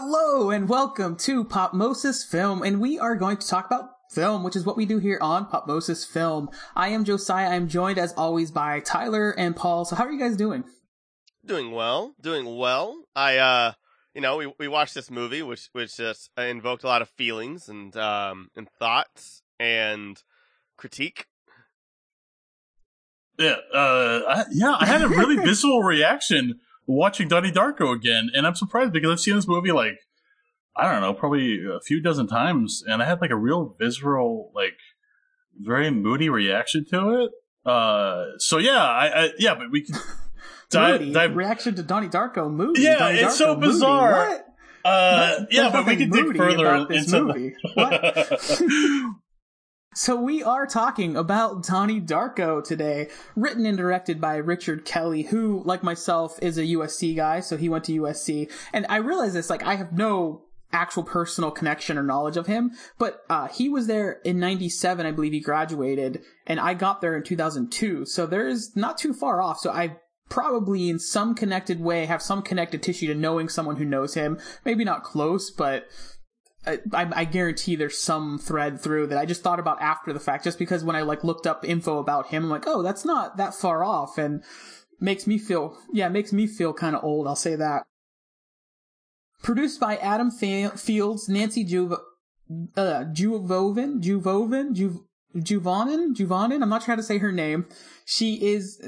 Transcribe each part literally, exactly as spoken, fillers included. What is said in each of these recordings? Hello and welcome to Popmosis Film, and we are going to talk about film, which is what we do here on Popmosis Film. I am Josiah. I'm joined as always by Tyler and Paul. So how are you guys doing? Doing well. Doing well. I, uh, you know, we, we watched this movie, which, which just invoked a lot of feelings and, um, and thoughts and critique. Yeah. Uh, I, yeah, I had a really visceral reaction watching Donnie Darko again, and I'm surprised because I've seen this movie, like, I don't know, probably a few dozen times, and I had, like, a real visceral, like, very moody reaction to it. Uh, so, yeah, I, I yeah, but we can dive, moody, dive... reaction to Donnie Darko, moody. Yeah, Donnie it's Darko, so bizarre. Moody. What? Uh, there's, yeah, there's but we can dig further into movie. What? So we are talking about Donnie Darko today, written and directed by Richard Kelly, who, like myself, is a U S C guy, so he went to U S C. And I realize this, like, I have no actual personal connection or knowledge of him, but uh, he was there in ninety-seven, I believe he graduated, and I got there in two thousand two, so there is not too far off, so I probably in some connected way have some connected tissue to knowing someone who knows him. Maybe not close, but... I, I guarantee there's some thread through that I just thought about after the fact, just because when I like looked up info about him, I'm like, oh, that's not that far off, and makes me feel, yeah, makes me feel kind of old, I'll say that. Produced by Adam F- Fields, Nancy Juv, uh, Juvovin, Juvovin, Juv, Juvonin, Juvonin, I'm not sure how to say her name. She is,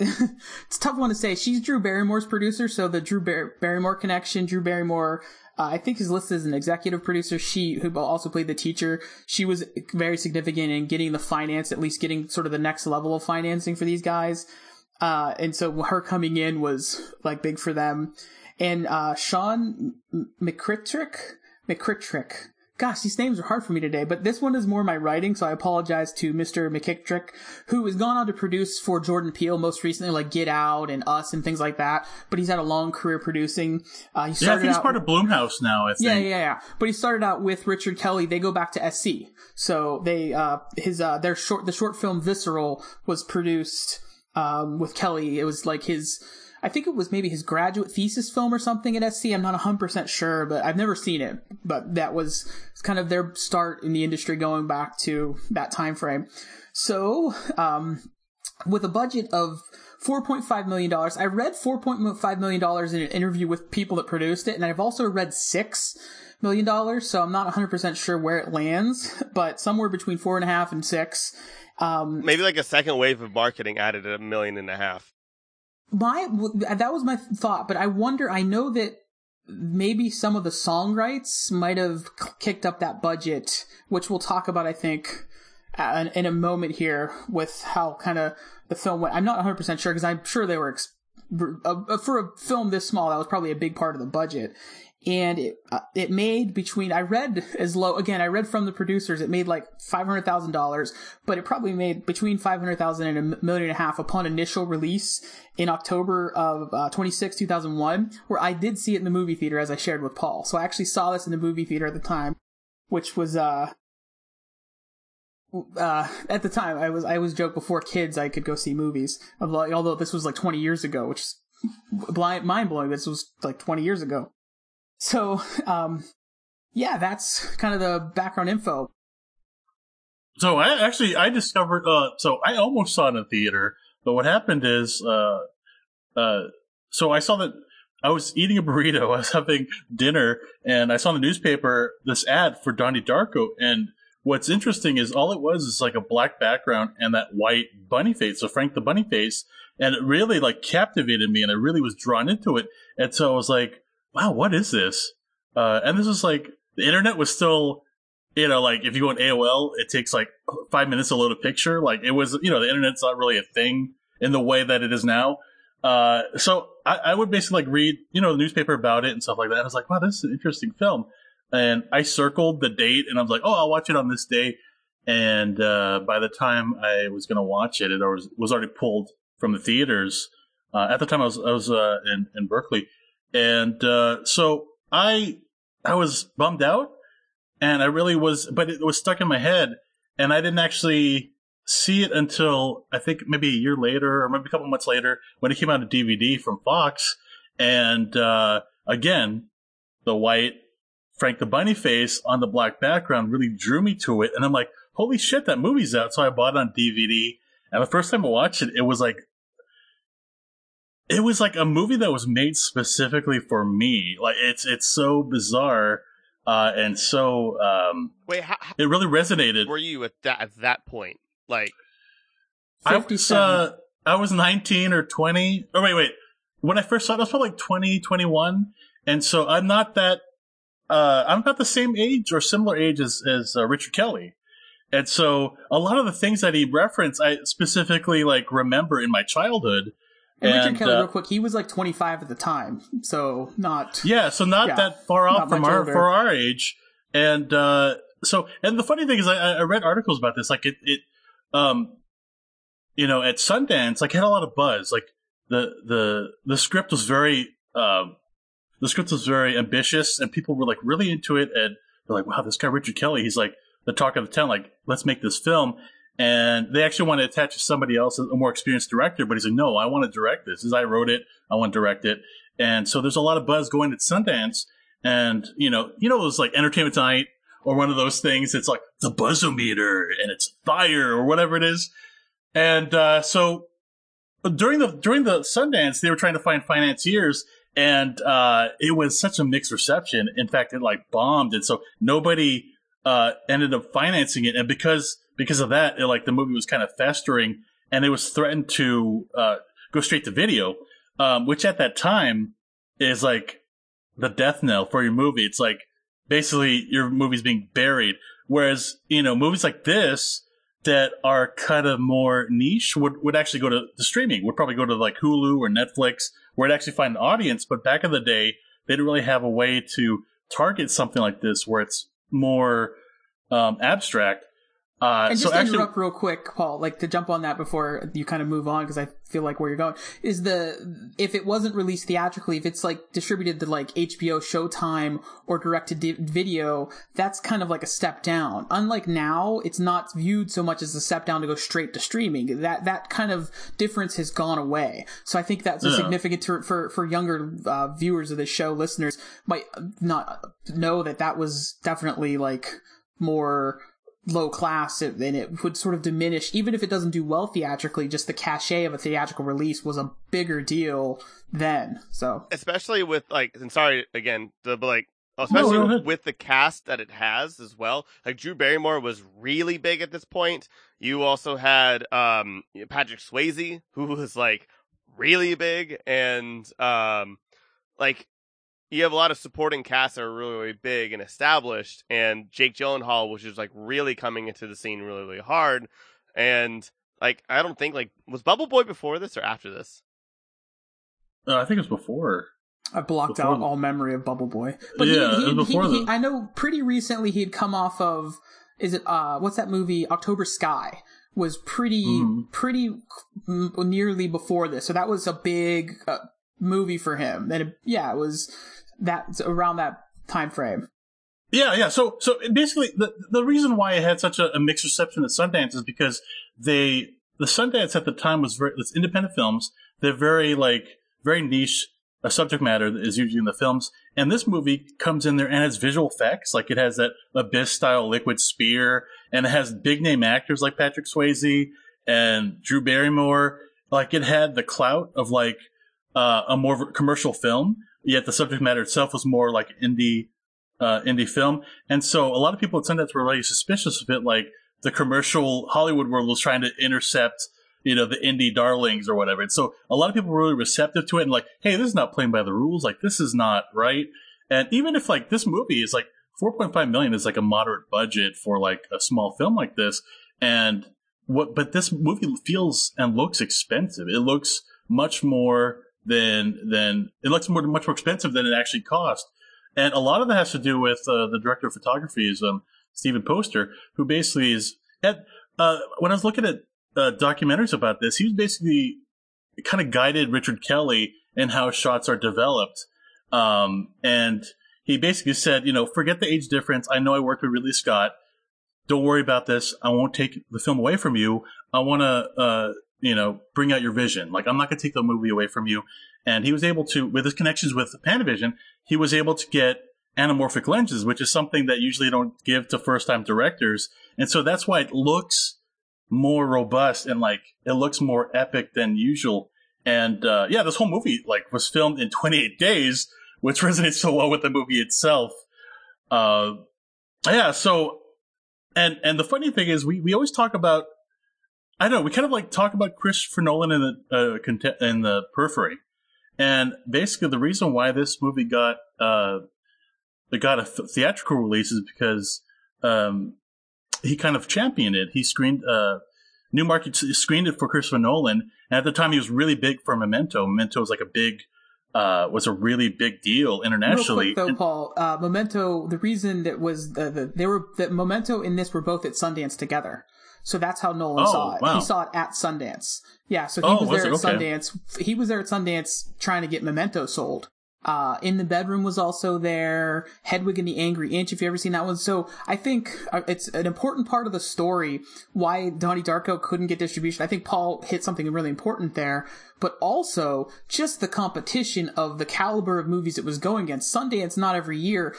it's a tough one to say. She's Drew Barrymore's producer, so the Drew Bar- Barrymore connection, Drew Barrymore, Uh, I think is listed as an executive producer. She, who also played the teacher, she was very significant in getting the finance, at least getting sort of the next level of financing for these guys. Uh, and so her coming in was like big for them. And uh, Sean McKittrick, McKittrick. Gosh, these names are hard for me today, but this one is more my writing, so I apologize to Mister McKittrick, who has gone on to produce for Jordan Peele most recently, like Get Out and Us and things like that, but he's had a long career producing. Uh, he started yeah, I think he's part of Blumhouse now, I think. Yeah, yeah, yeah. But he started out with Richard Kelly. They go back to S C. So they, uh, his, uh, their short, the short film Visceral was produced, um, with Kelly. It was like his, I think it was maybe his graduate thesis film or something at S C. I'm not one hundred percent sure, but I've never seen it. But that was kind of their start in the industry going back to that time frame. So um, with a budget of four point five million dollars, I read four point five million dollars in an interview with people that produced it, and I've also read six million dollars, so I'm not one hundred percent sure where it lands, but somewhere between four and a half and six. Um, maybe like a second wave of marketing added a million and a half. My that was my thought, but I wonder, I know that maybe some of the song rights might have kicked up that budget, which we'll talk about, I think, in a moment here with how kind of the film went. I'm not one hundred percent sure because I'm sure they were, for a film this small, that was probably a big part of the budget. And it uh, it made between, I read as low, again, I read from the producers, it made like five hundred thousand dollars, but it probably made between five hundred thousand dollars and a million and a half upon initial release in October of uh, twenty-six, two thousand one, where I did see it in the movie theater, as I shared with Paul. So I actually saw this in the movie theater at the time, which was, uh, uh, at the time, I was, I was joked before kids I could go see movies, although this was like twenty years ago, which is blind, mind-blowing. This was like twenty years ago. So, um, yeah, that's kind of the background info. So, I actually, I discovered, uh, so I almost saw it in a theater, but what happened is, uh, uh, so I saw that I was eating a burrito, I was having dinner, and I saw in the newspaper this ad for Donnie Darko, and what's interesting is all it was is like a black background and that white bunny face, so Frank the Bunny face, and it really, like, captivated me, and I really was drawn into it, and so I was like, wow, what is this? Uh, and this was like, the internet was still, you know, like if you go on A O L, it takes like five minutes to load a picture. Like it was, you know, the internet's not really a thing in the way that it is now. Uh, so I, I would basically like read, you know, the newspaper about it and stuff like that. I was like, wow, this is an interesting film. And I circled the date and I was like, oh, I'll watch it on this day. And, uh, by the time I was going to watch it, it was, was already pulled from the theaters. Uh, at the time I was, I was, uh, in, in Berkeley. And, uh, so I, I was bummed out and I really was, but it was stuck in my head and I didn't actually see it until I think maybe a year later or maybe a couple months later when it came out on D V D from Fox. And, uh, again, the white Frank the Bunny face on the black background really drew me to it. And I'm like, holy shit, that movie's out. So I bought it on D V D. And the first time I watched it, it was like, it was like a movie that was made specifically for me. Like, it's, it's so bizarre. Uh, and so, um, wait, how, how, it really resonated. Were you at that, at that point? Like, I was, uh, I was nineteen or twenty. Oh, wait, wait. When I first saw it, I was probably like twenty, twenty-one. And so I'm not that, uh, I'm about the same age or similar age as, as uh, Richard Kelly. And so a lot of the things that he referenced, I specifically like remember in my childhood. And Richard and, Kelly, uh, real quick, he was like twenty-five at the time. So not. Yeah. So not yeah, that far off from our, older. for our age. And, uh, so, and the funny thing is I, I read articles about this. Like it, it, um, you know, at Sundance, like had a lot of buzz. Like the, the, the script was very, um, the script was very ambitious and people were like really into it. And they're like, wow, this guy, Richard Kelly, he's like the talk of the town. Like, let's make this film. And they actually want to attach to somebody else, a more experienced director. But he's like, no, I want to direct this. As I wrote it, I want to direct it. And so there's a lot of buzz going at Sundance. And, you know, you know, it was like Entertainment Tonight or one of those things. It's like the buzzometer and it's fire or whatever it is. And uh, so during the during the Sundance, they were trying to find financiers. And uh, it was such a mixed reception. In fact, it like bombed. And so nobody uh, ended up financing it. And because because of that, it, like the movie was kind of festering and it was threatened to uh, go straight to video, um, which at that time is like the death knell for your movie. It's like basically your movie's being buried. Whereas, you know, movies like this that are kind of more niche would, would actually go to the streaming, would probably go to like Hulu or Netflix, where it'd actually find an audience. But back in the day, they didn't really have a way to target something like this where it's more um, abstract. Uh, and so just to actually, interrupt real quick, Paul, like to jump on that before you kind of move on, because I feel like where you're going is the, if it wasn't released theatrically, if it's like distributed to like H B O, Showtime, or direct to di- video, that's kind of like a step down. Unlike now, it's not viewed so much as a step down to go straight to streaming. That that kind of difference has gone away. So I think that's yeah. significant to, for for younger uh, viewers of the show, listeners might not know that that was definitely like more low class, and it would sort of diminish, even if it doesn't do well theatrically, just the cachet of a theatrical release was a bigger deal then. So especially with like, and sorry again, the, but like especially no, no, no. with the cast that it has as well, like Drew Barrymore was really big at this point. You also had um Patrick Swayze, who was like really big, and um like you have a lot of supporting casts that are really, really big and established, and Jake Gyllenhaal, which is like really coming into the scene really, really hard. And like, I don't think like, was Bubble Boy before this or after this? Uh, I think it was before. I blocked before. out all memory of Bubble Boy. But yeah, he, he, it was before he, he, I know pretty recently he'd come off of, is it, uh, what's that movie? October Sky. Was pretty, mm. pretty nearly before this. So that was a big uh, movie for him. And it, yeah, it was, that's around that time frame. Yeah, yeah. So, so basically, the the reason why it had such a, a mixed reception at Sundance is because they the Sundance at the time was very it's independent films. They're very like very niche uh, subject matter that is usually in the films. And this movie comes in there and has visual effects, like it has that abyss style liquid spear, and it has big name actors like Patrick Swayze and Drew Barrymore. Like it had the clout of like uh, a more commercial film. Yet the subject matter itself was more like indie, uh, indie film. And so a lot of people at Sundance were really suspicious of it. Like the commercial Hollywood world was trying to intercept, you know, the indie darlings or whatever. And so a lot of people were really receptive to it and like, hey, this is not playing by the rules. Like this is not right. And even if like this movie is like four point five million is like a moderate budget for like a small film like this. And what, but this movie feels and looks expensive. It looks much more Then, then it looks more, much more expensive than it actually cost, and a lot of that has to do with uh, the director of photography is um, Stephen Poster, who basically is at uh, when I was looking at uh, documentaries about this, he was basically kind of guided Richard Kelly in how shots are developed, um, and he basically said, you know, forget the age difference. I know I worked with Ridley Scott. Don't worry about this. I won't take the film away from you. I want to. Uh, you know, bring out your vision. Like, I'm not going to take the movie away from you. And he was able to, with his connections with Panavision, he was able to get anamorphic lenses, which is something that usually don't give to first-time directors. And so that's why it looks more robust and, like, it looks more epic than usual. And, uh, yeah, this whole movie, like, was filmed in twenty-eight days, which resonates so well with the movie itself. Uh, yeah, so, and and the funny thing is we, we always talk about, I don't know, we kind of, like, talk about Christopher Nolan in the, uh, in the periphery. And basically the reason why this movie got, uh, got a th- theatrical release is because, um, he kind of championed it. He screened, uh, Newmarket screened it for Christopher Nolan. And at the time he was really big for Memento. Memento was like a big, uh, was a really big deal internationally. Real quick though, and- Paul, uh, Memento, the reason that was the, the, they were, that Memento and this were both at Sundance together. So that's how Nolan oh, saw it. Wow. He saw it at Sundance. Yeah, so he oh, was there was at okay. Sundance. He was there at Sundance trying to get Memento sold. Uh, In the Bedroom was also there. Hedwig and the Angry Inch, if you've ever seen that one. So I think it's an important part of the story why Donnie Darko couldn't get distribution. I think Paul hit something really important there. But also, just the competition of the caliber of movies it was going against. Sundance, not every year.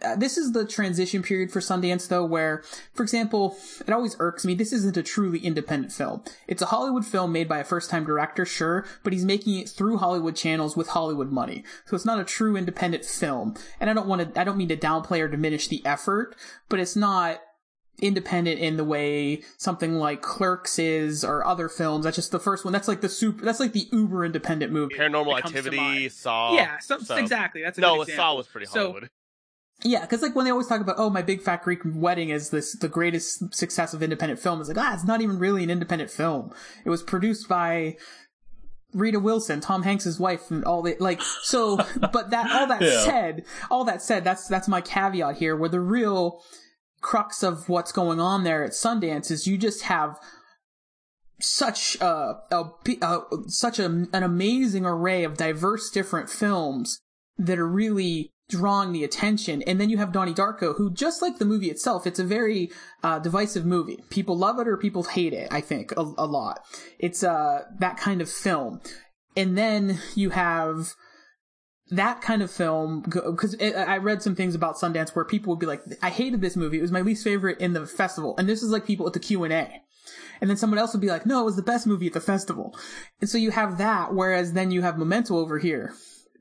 Uh, this is the transition period for Sundance, though, where, for example, it always irks me, this isn't a truly independent film. It's a Hollywood film made by a first-time director, sure, but he's making it through Hollywood channels with Hollywood money. So it's not a true independent film. And I don't want to, I don't mean to downplay or diminish the effort, but it's not independent in the way something like Clerks is or other films. That's just the first one. That's like the super, that's like the uber independent movie. Paranormal Activity, Saw. Yeah, so, so. exactly. That's a No, Saw was pretty Hollywood. So, yeah, because like when they always talk about, oh, My Big Fat Greek Wedding is this the greatest success of independent film. It's like, ah, it's not even really an independent film. It was produced by Rita Wilson, Tom Hanks' wife, and all the like. So, but that all that yeah. said, all that said, that's that's my caveat here. Where the real crux of what's going on there at Sundance is you just have such a, a, a such a, an amazing array of diverse, different films that are really drawing the attention. And then you have Donnie Darko, who, just like the movie itself, it's a very uh, divisive movie. People love it or people hate it, I think, a, a lot. It's uh, that kind of film. And then you have that kind of film, because I read some things about Sundance where people would be like, I hated this movie, it was my least favorite in the festival. And this is like people at the Q and A. And then someone else would be like, no, it was the best movie at the festival. And so you have that, whereas then you have Memento over here,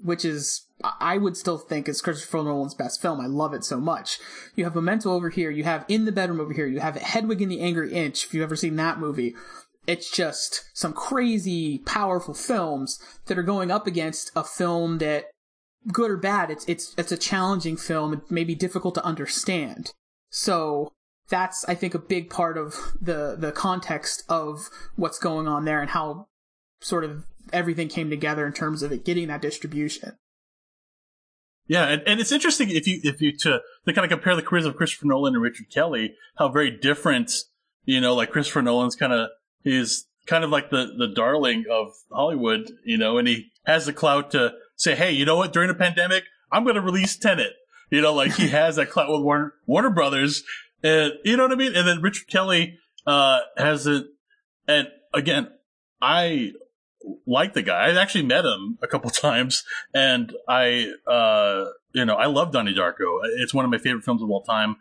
which is, I would still think, is Christopher Nolan's best film. I love it so much. You have Memento over here. You have In the Bedroom over here. You have Hedwig and the Angry Inch, if you've ever seen that movie. It's just some crazy, powerful films that are going up against a film that, good or bad, it's it's it's a challenging film. It may be difficult to understand. So that's, I think, a big part of the the context of what's going on there and how sort of everything came together in terms of it getting that distribution. Yeah, and, and it's interesting if you if you to, to kind of compare the careers of Christopher Nolan and Richard Kelly, how very different, you know, like Christopher Nolan's kind of is kind of like the, the darling of Hollywood, you know, and he has the clout to say, hey, you know what, during the pandemic, I'm going to release Tenet. You know, like he has that clout with Warner, Warner Brothers, and you know what I mean? And then Richard Kelly uh, has it, and again, I like the guy. I actually met him a couple times, and I, uh, you know, I love Donnie Darko. It's one of my favorite films of all time.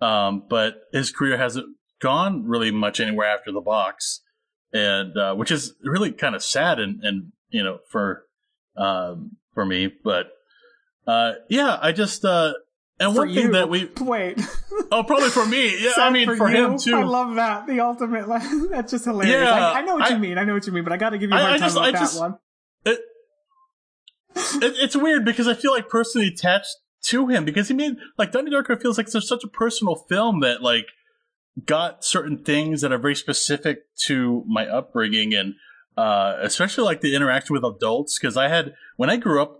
Um, but his career hasn't gone really much anywhere after The Box, and uh, which is really kind of sad, and, and you know, for um, for me. But uh, yeah, I just uh, and for one you. thing that we wait. Oh, probably for me. Yeah, sad I mean for, for him too. I love that. The ultimate. Like, that's just hilarious. Yeah, I, I know what I, you mean. I know what you mean. But I got to give you a hard I, I time just, about just, that one. It, it, it's weird because I feel like personally attached to him because he made like Donnie Darko feels like there's such a personal film that like got certain things that are very specific to my upbringing and uh, especially like the interaction with adults because I had when I grew up,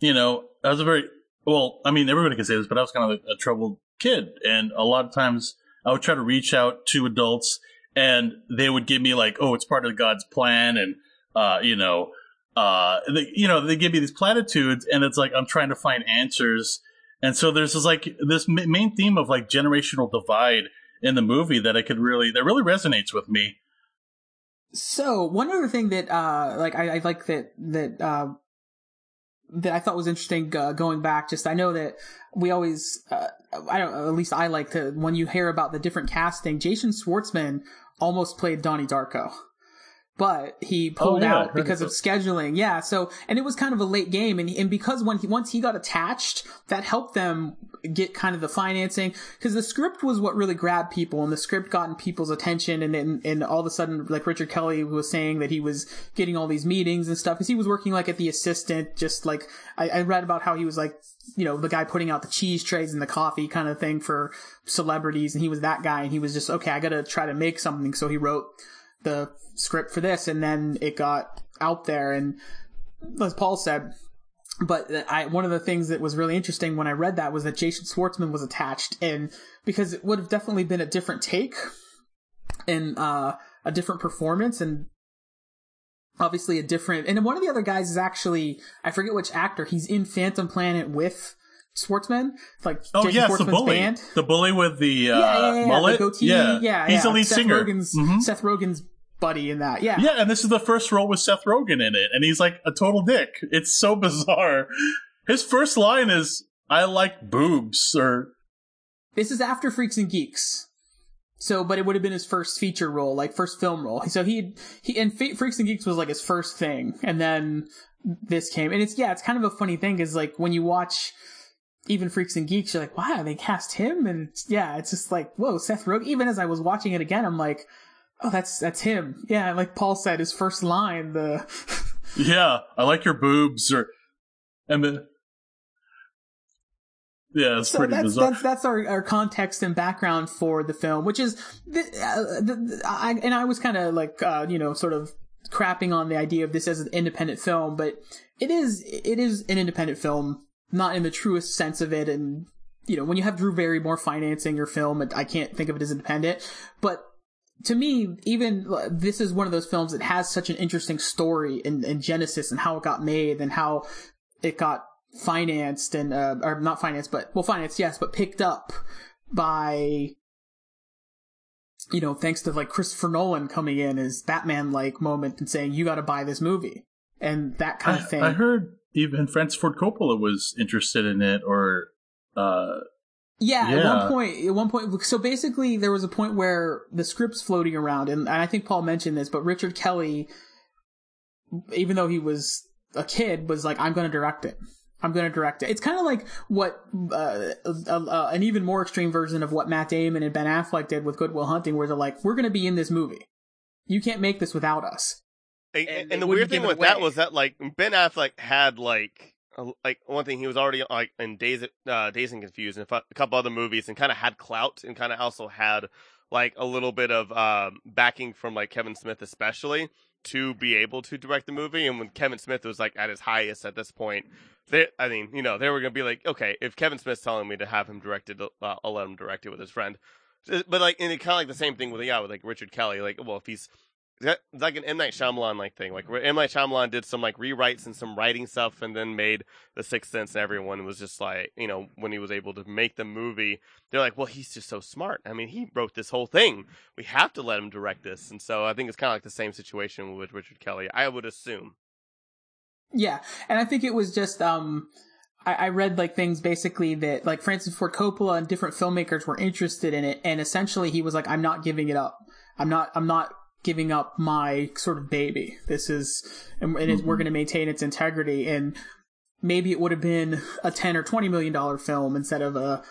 you know, I was a very well. I mean, everybody can say this, but I was kind of a, a troubled kid, and a lot of times I would try to reach out to adults and they would give me like, oh, it's part of God's plan, and uh you know uh they, you know they give me these platitudes, and it's like I'm trying to find answers. And so there's this like this m- main theme of like generational divide in the movie that I could really that really resonates with me. So one other thing that uh like I, I like that that uh that I thought was interesting uh, going back. Just, I know that we always, uh, I don't know, at least I like to, when you hear about the different casting, Jason Schwartzman almost played Donnie Darko, but he pulled oh, yeah, out because of, of scheduling. Yeah. So, and it was kind of a late game. And, and because when he, once he got attached, that helped them get kind of the financing, because the script was what really grabbed people, and the script gotten people's attention. And then, and, and all of a sudden, like Richard Kelly was saying that he was getting all these meetings and stuff, because he was working like at the assistant, just like I, I read about how he was like, you know, the guy putting out the cheese trays and the coffee kind of thing for celebrities. And he was that guy. And he was just, okay, I got to try to make something. So he wrote the script for this, and then it got out there. And as Paul said, but I, one of the things that was really interesting when I read that was that Jason Schwartzman was attached, and because it would have definitely been a different take and uh, a different performance, and obviously a different, and one of the other guys is actually, I forget which actor, he's in Phantom Planet with Schwartzman. It's like oh Jason yes, Schwartzman's the bully, band. the bully with the uh, yeah, yeah, yeah, mullet, the goatee, yeah, yeah, he's yeah. the lead Seth singer. Rogen's, mm-hmm. Seth Rogen's buddy in that, yeah, yeah, and this is the first role with Seth Rogen in it, and he's like a total dick. It's so bizarre. His first line is, "I like boobs," or this is after Freaks and Geeks. So, but it would have been his first feature role, like first film role. So he, he, and Fe- Freaks and Geeks was like his first thing, and then this came, and it's yeah, it's kind of a funny thing, is like when you watch even Freaks and Geeks, you're like, wow, they cast him, and it's, yeah, it's just like, whoa, Seth Rogen. Even as I was watching it again, I'm like, oh, that's that's him. Yeah, like Paul said, his first line, the yeah, I like your boobs, or and then yeah, it's so pretty that's, bizarre. That's, that's our, our context and background for the film, which is the, uh, the, the I, and I was kind of like uh, you know, sort of crapping on the idea of this as an independent film, but it is it is an independent film. Not in the truest sense of it. And, you know, when you have Drew Barrymore financing your film, I can't think of it as independent. But to me, even this is one of those films that has such an interesting story and, and genesis, and how it got made, and how it got financed and, uh, or not financed, but, well, financed, yes, but picked up by, you know, thanks to like Christopher Nolan coming in as Batman-like moment and saying, you got to buy this movie. And that kind I, of thing. I heard. Even Francis Ford Coppola was interested in it, or uh yeah, yeah, at one point, at one point. So basically, there was a point where the script's floating around, and, and I think Paul mentioned this, but Richard Kelly, even though he was a kid, was like, "I'm going to direct it. I'm going to direct it." It's kind of like what uh, uh, uh, an even more extreme version of what Matt Damon and Ben Affleck did with Good Will Hunting, where they're like, "We're going to be in this movie. You can't make this without us." And, and, and the weird thing with away. that was that, like, Ben Affleck had, like, a, like one thing, he was already, like, in Days, uh, Days and Confused and a couple other movies, and kind of had clout, and kind of also had, like, a little bit of um, backing from, like, Kevin Smith especially, to be able to direct the movie. And when Kevin Smith was, like, at his highest at this point, they, I mean, you know, they were going to be like, okay, if Kevin Smith's telling me to have him direct it, uh, I'll let him direct it with his friend. But, like, and it kind of like the same thing with, yeah, with, like, Richard Kelly. Like, well, if he's... It's like an M. Night Shyamalan like thing. Like where M. Night Shyamalan did some like rewrites and some writing stuff, and then made The Sixth Sense. And everyone was just like, you know, when he was able to make the movie, they're like, well, he's just so smart. I mean, he wrote this whole thing. We have to let him direct this. And so I think it's kind of like the same situation with Richard Kelly, I would assume. Yeah, and I think it was just um, I, I read like things basically that like Francis Ford Coppola and different filmmakers were interested in it, and essentially he was like, I'm not giving it up. I'm not. I'm not. giving up my sort of baby. This is, and it is, we're going to maintain its integrity. And maybe it would have been a ten or twenty million dollar film instead of a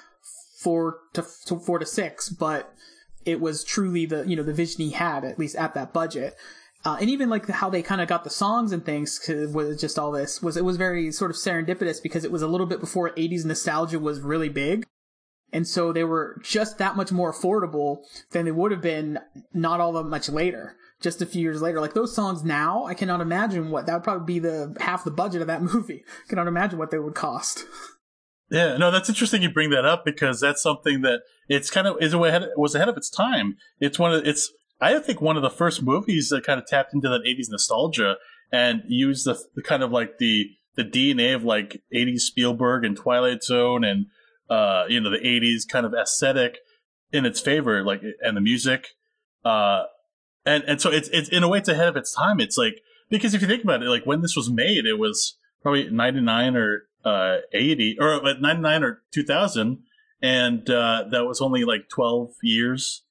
four to, to four to six, but it was truly the, you know, the vision he had, at least at that budget. Uh, and even like how they kind of got the songs and things was just all this was, it was very sort of serendipitous, because it was a little bit before eighties nostalgia was really big. And so they were just that much more affordable than they would have been not all that much later, just a few years later. Like those songs now, I cannot imagine what that would probably be the half the budget of that movie. I cannot imagine what they would cost. Yeah, no, that's interesting you bring that up, because that's something that it's kind of is ahead, was ahead of its time. It's one of it's I think one of the first movies that kind of tapped into that eighties nostalgia and used the, the kind of like the the D N A of like eighties Spielberg and Twilight Zone and. Uh, you know, the eighties kind of aesthetic in its favor, like, and the music. Uh, and, and so it's, it's, in a way, it's ahead of its time. It's like, because if you think about it, like when this was made, it was probably ninety-nine or uh, eighty or ninety-nine or two thousand. And uh, that was only like twelve years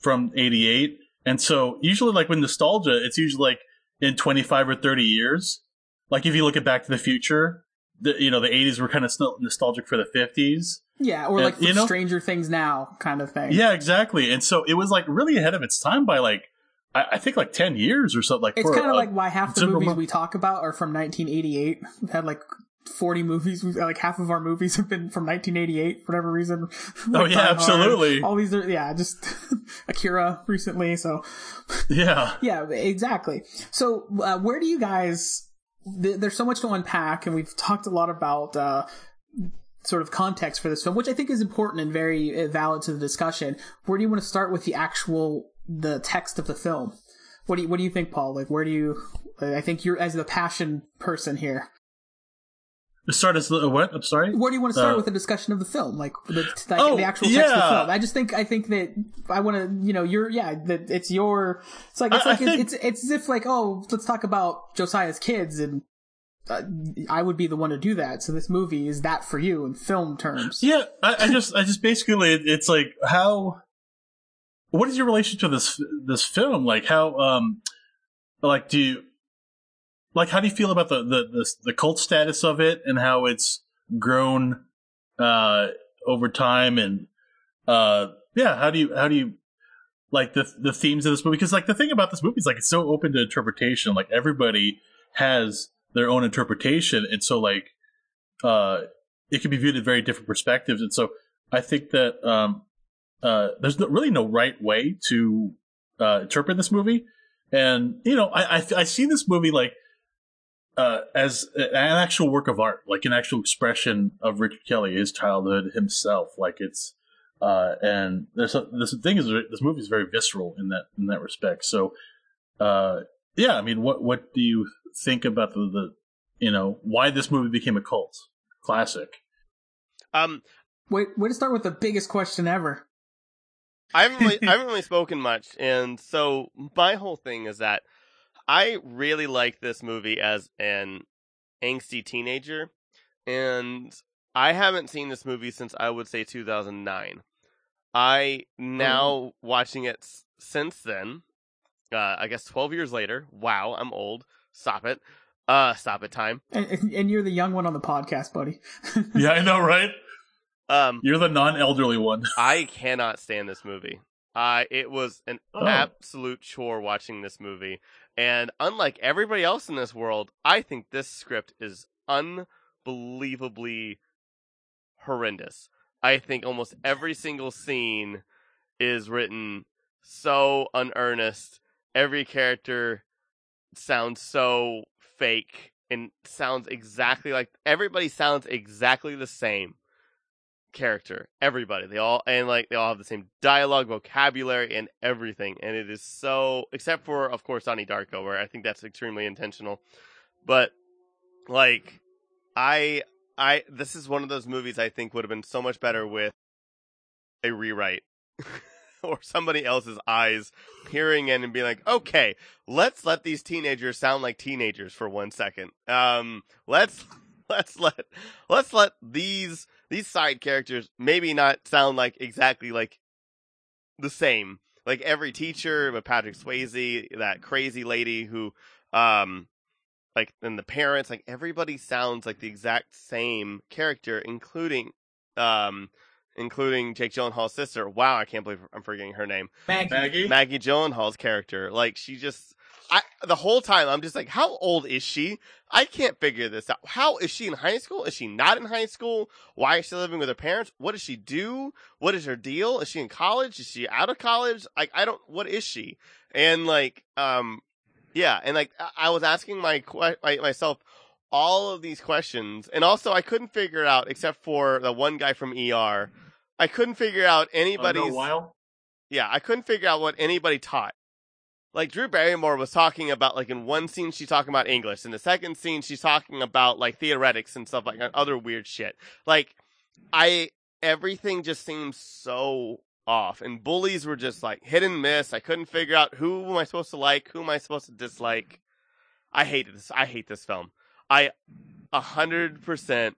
from eighty-eight. And so usually like with nostalgia, it's usually like in twenty-five or thirty years. Like if you look at Back to the Future, the, you know, the eighties were kind of nostalgic for the fifties. Yeah, or and, like the you know, Stranger Things Now kind of thing. Yeah, exactly. And so it was like really ahead of its time by like, I, I think like ten years or something. Like it's kind of like why half the movies we talk about are from nineteen eighty-eight. We've had like forty movies, like half of our movies have been from nineteen eighty-eight for whatever reason. Like, oh yeah, absolutely. All these are, yeah, just Akira recently, so yeah. Yeah, exactly. So uh, where do you guys, th- there's so much to unpack, and we've talked a lot about uh sort of context for this film, which I think is important and very valid to the discussion. Where do you want to start with the actual the text of the film? What do you, what do you think, Paul? Like, where do you, I think you're as the passion person here. Start as the what? I'm sorry. Where do you want to start uh, with a discussion of the film, like the, the, oh, the actual text yeah. of the film? I just think I think that I want to, you know, you're yeah, that it's your. It's like it's I, like I think, it's, it's it's as if like oh, let's talk about Josiah's kids, and uh, I would be the one to do that. So this movie is that for you in film terms. Yeah, I, I just I just basically it's like how. What is your relationship to this this film? Like how um, like do you. Like, how do you feel about the, the, the, the cult status of it and how it's grown uh, over time? And uh, yeah, how do you how do you like the the themes of this movie? Because like the thing about this movie is like it's so open to interpretation. Like everybody has their own interpretation, and so like uh, it can be viewed in very different perspectives. And so I think that um, uh, there's no, really no right way to uh, interpret this movie. And you know, I I, I see this movie like. Uh, as an actual work of art, like an actual expression of Richard Kelly, his childhood, himself, like it's, uh, and there's a, this thing is this movie is very visceral in that in that respect. So, uh, yeah, I mean, what what do you think about the, the you know why this movie became a cult classic? Um, wait, way to start with the biggest question ever. I haven't really, I haven't really spoken much, and so my whole thing is that. I really like this movie as an angsty teenager, and I haven't seen this movie since I would say two thousand nine. I now oh. watching it since then, uh, I guess twelve years later. Wow, I'm old. Stop it. Uh, stop it time. And, and you're the young one on the podcast, buddy. Yeah, I know, right? Um, you're the non-elderly one. I cannot stand this movie. Uh, it was an oh. absolute chore watching this movie. And unlike everybody else in this world, I think this script is unbelievably horrendous. I think almost every single scene is written so unearnest. Every character sounds so fake and sounds exactly like everybody sounds exactly the same character. Everybody. They all and like they all have the same dialogue, vocabulary, and everything. And it is so except for, of course, Donnie Darko, where I think that's extremely intentional. But like I I this is one of those movies I think would have been so much better with a rewrite or somebody else's eyes peering in and being like, okay, let's let these teenagers sound like teenagers for one second. Um let's let's let let's let these These side characters maybe not sound like exactly like the same. Like every teacher, but Patrick Swayze, that crazy lady who, um, like, and the parents, like everybody sounds like the exact same character, including, um, including Jake Gyllenhaal's sister. Wow, I can't believe I'm forgetting her name. Maggie. Maggie, Maggie Gyllenhaal's character. Like she just. I, the whole time, I'm just like, how old is she? I can't figure this out. How is she in high school? Is she not in high school? Why is she living with her parents? What does she do? What is her deal? Is she in college? Is she out of college? Like, I don't, what is she? And like, um, yeah. And like, I, I was asking my, my, myself all of these questions. And also I couldn't figure it out except for the one guy from E R. I couldn't figure out anybody's. Uh, yeah. I couldn't figure out what anybody taught. Like, Drew Barrymore was talking about, like, in one scene, she's talking about English. In the second scene, she's talking about, like, theoretics and stuff like that, other weird shit. Like, I, everything just seems so off. And bullies were just, like, hit and miss. I couldn't figure out who am I supposed to like, who am I supposed to dislike. I hated this. I hate this film. I one hundred percent.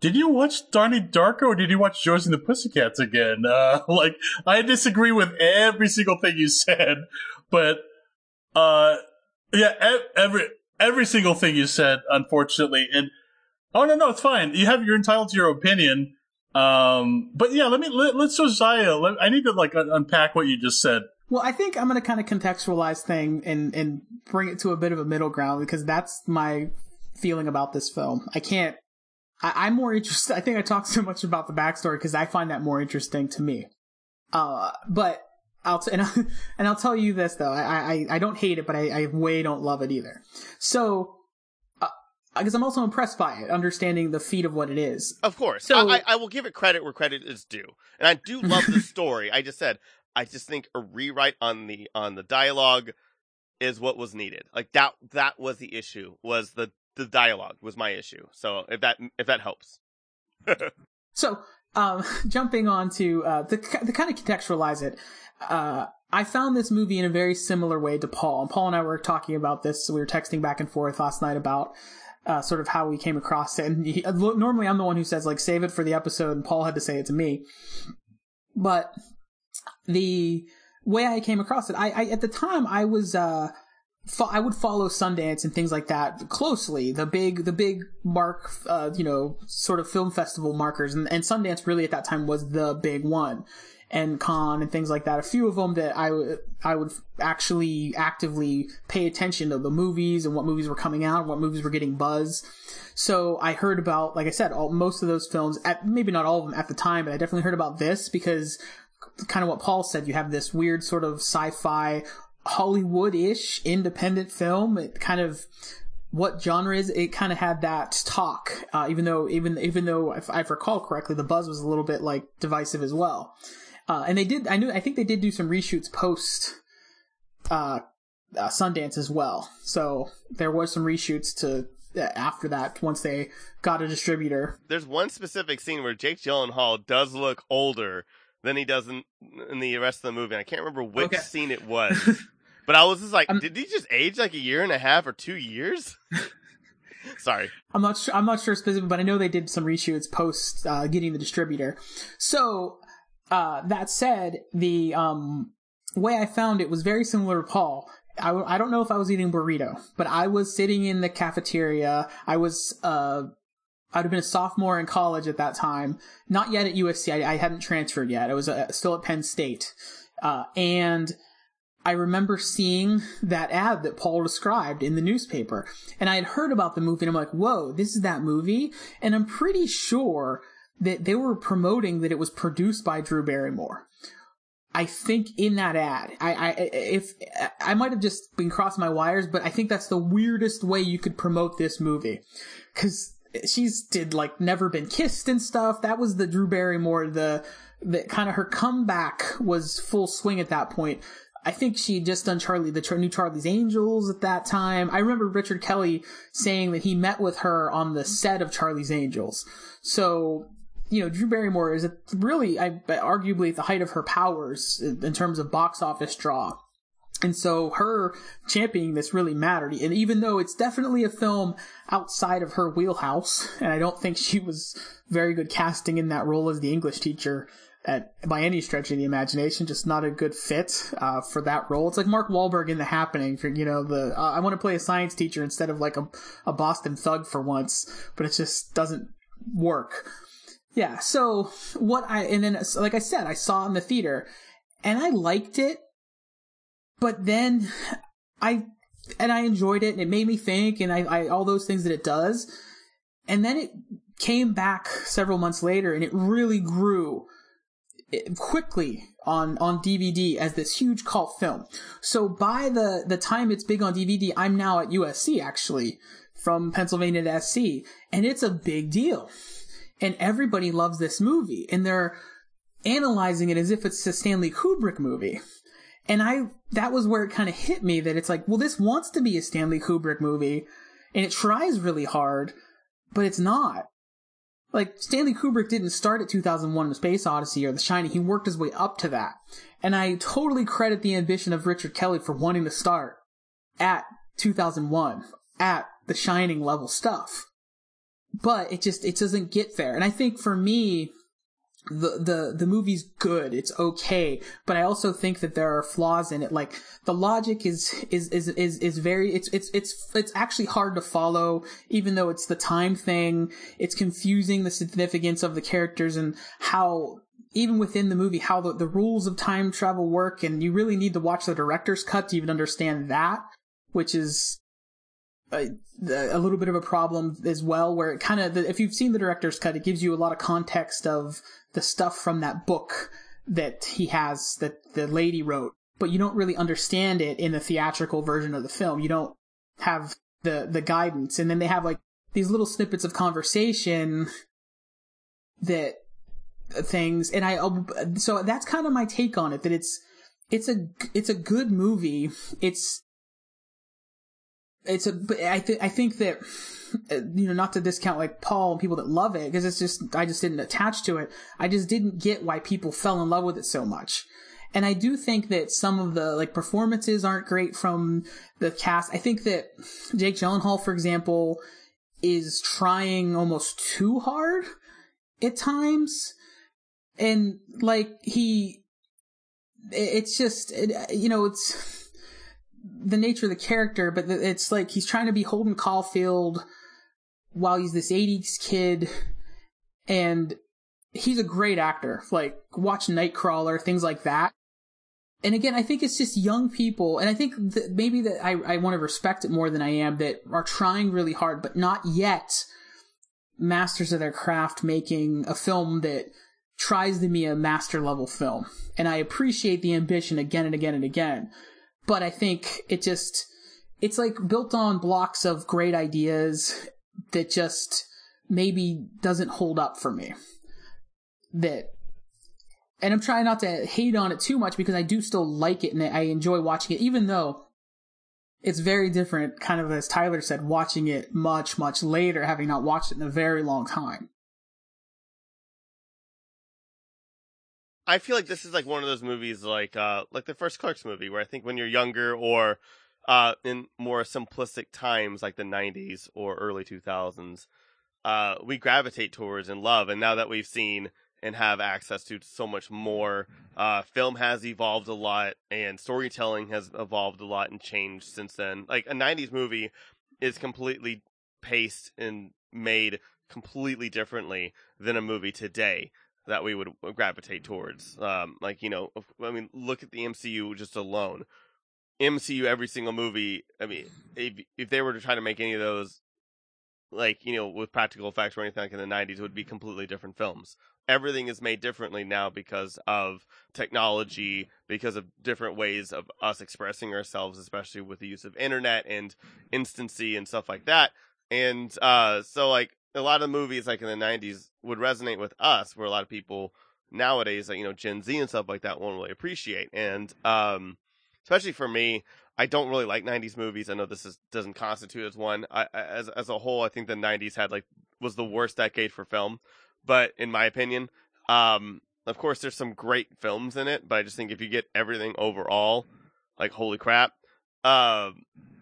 Did you watch Donnie Darko or did you watch Josie and the Pussycats again? Uh, like, I disagree with every single thing you said, but, uh, yeah, every, every single thing you said, unfortunately. And, oh, no, no, it's fine. You have, you're entitled to your opinion. Um, but yeah, let me, let, let's Josiah, let, I need to like un- unpack what you just said. Well, I think I'm going to kind of contextualize thing and, and bring it to a bit of a middle ground because that's my feeling about this film. I can't, I, I'm more interested. I think I talked so much about the backstory because I find that more interesting to me. Uh, but I'll, t- and, I'll and I'll tell you this though. I, I, I don't hate it, but I, I way don't love it either. So, because I'm also impressed by it, understanding the feat of what it is. Of course. So, I, I will give it credit where credit is due. And I do love the story. I just said, I just think a rewrite on the on the dialogue is what was needed. Like, that that was the issue, was the, the dialogue was my issue. So, if that if that helps. So, um, jumping on to, uh, to, to kind of contextualize it, uh, I found this movie in a very similar way to Paul. And Paul and I were talking about this. So we were texting back and forth last night about Uh, sort of how we came across it. And he, normally I'm the one who says, like, save it for the episode, and Paul had to say it to me. But the way I came across it, I, I at the time I was, uh, fo- I would follow Sundance and things like that closely. The big, the big mark, uh, you know, sort of film festival markers. And, and Sundance really at that time was the big one. And Cannes and things like that. A few of them that I would, I would actually actively pay attention to the movies and what movies were coming out and what movies were getting buzz. So I heard about, like I said, all, most of those films at, maybe not all of them at the time, but I definitely heard about this because kind of what Paul said, you have this weird sort of sci-fi Hollywood-ish independent film. It kind of, what genre is it? Kind of had that talk, uh, even though, even, even though if I recall correctly, the buzz was a little bit like divisive as well. Uh, and they did, I knew, I think they did do some reshoots post, uh, uh, Sundance as well. So there was some reshoots to, uh, after that, once they got a distributor. There's one specific scene where Jake Gyllenhaal does look older than he does in, in the rest of the movie. And I can't remember which okay. scene it was, but I was just like, um, did he just age like a year and a half or two years? Sorry. I'm not sure, I'm not sure specifically, but I know they did some reshoots post, uh, getting the distributor. So, Uh, that said, the, um, way I found it was very similar to Paul. I, w- I don't know if I was eating burrito, but I was sitting in the cafeteria. I was, uh, I'd have been a sophomore in college at that time. Not yet at U S C. I, I hadn't transferred yet. I was uh, still at Penn State. Uh, and I remember seeing that ad that Paul described in the newspaper. And I had heard about the movie and I'm like, whoa, this is that movie. And I'm pretty sure that they were promoting that it was produced by Drew Barrymore. I think in that ad, I, I, if I might have just been crossing my wires, but I think that's the weirdest way you could promote this movie. Cause she's did like Never Been Kissed and stuff. That was the Drew Barrymore, the, the kind of her comeback was full swing at that point. I think she had just done Charlie, the new Charlie's Angels at that time. I remember Richard Kelly saying that he met with her on the set of Charlie's Angels. So, you know, Drew Barrymore is really, I, arguably at the height of her powers in terms of box office draw. And so her championing this really mattered. And even though it's definitely a film outside of her wheelhouse, and I don't think she was very good casting in that role as the English teacher at, by any stretch of the imagination, just not a good fit uh, for that role. It's like Mark Wahlberg in The Happening. For, you know, the uh, I want to play a science teacher instead of like a, a Boston thug for once, but it just doesn't work. Yeah, so what I, and then, like I said, I saw it in the theater, and I liked it, but then I, and I enjoyed it, and it made me think, and I, I all those things that it does, and then it came back several months later, and it really grew quickly on, on D V D as this huge cult film. So by the, the time it's big on D V D, I'm now at U S C, actually, from Pennsylvania to S C, and it's a big deal. And everybody loves this movie, and they're analyzing it as if it's a Stanley Kubrick movie. And I, that was where it kind of hit me that it's like, well, this wants to be a Stanley Kubrick movie, and it tries really hard, but it's not. Like, Stanley Kubrick didn't start at two thousand one A Space Odyssey or The Shining. He worked his way up to that. And I totally credit the ambition of Richard Kelly for wanting to start at two thousand one at the Shining level stuff. But it just, it doesn't get there. And I think for me, the, the, the movie's good. It's okay. But I also think that there are flaws in it. Like, the logic is, is, is, is, is very, it's, it's, it's, it's actually hard to follow, even though it's the time thing. It's confusing, the significance of the characters and how, even within the movie, how the, the rules of time travel work. And you really need to watch the director's cut to even understand that, which is, A, a little bit of a problem as well, where it kind of, if you've seen the director's cut, it gives you a lot of context of the stuff from that book that he has, that the lady wrote, but you don't really understand it in the theatrical version of the film. You don't have the the guidance. And then they have like these little snippets of conversation that things, and I so that's kind of my take on it, that it's it's a it's a good movie. It's It's a, I, th- I think that, you know, not to discount like Paul and people that love it, because it's just, I just didn't attach to it. I just didn't get why people fell in love with it so much. And I do think that some of the like performances aren't great from the cast. I think that Jake Gyllenhaal, for example, is trying almost too hard at times. And like he, it's just, it, you know, it's, the nature of the character, but it's like he's trying to be Holden Caulfield while he's this eighties kid, and he's a great actor. Like, watch Nightcrawler, things like that. And again, I think it's just young people, and I think that maybe that I, I want to respect it more than I am, that are trying really hard, but not yet masters of their craft, making a film that tries to be a master-level film. And I appreciate the ambition again and again and again. But I think it just, it's like built on blocks of great ideas that just maybe doesn't hold up for me. That, and I'm trying not to hate on it too much, because I do still like it and I enjoy watching it, even though it's very different, kind of as Tyler said, watching it much, much later, having not watched it in a very long time. I feel like this is like one of those movies, like uh, like the first Clerks movie, where I think when you're younger or uh, in more simplistic times, like the nineties or early two thousands, uh, we gravitate towards and love. And now that we've seen and have access to so much more, uh, film has evolved a lot, and storytelling has evolved a lot and changed since then. Like, a nineties movie is completely paced and made completely differently than a movie today that we would gravitate towards. Um, like, you know, I mean, look at the M C U just alone. M C U, every single movie, I mean, if, if they were to try to make any of those, like, you know, with practical effects or anything like in the nineties, it would be completely different films. Everything is made differently now because of technology, because of different ways of us expressing ourselves, especially with the use of internet and instancy and stuff like that. And uh, so, like, a lot of movies like in the nineties would resonate with us, where a lot of people nowadays, like, you know, Gen Z and stuff like that, won't really appreciate. And um, especially for me, I don't really like nineties movies. I know this is, doesn't constitute as one. I, as as a whole, I think the nineties had like was the worst decade for film. But in my opinion, um, of course, there's some great films in it. But I just think if you get everything overall, like, holy crap. Uh,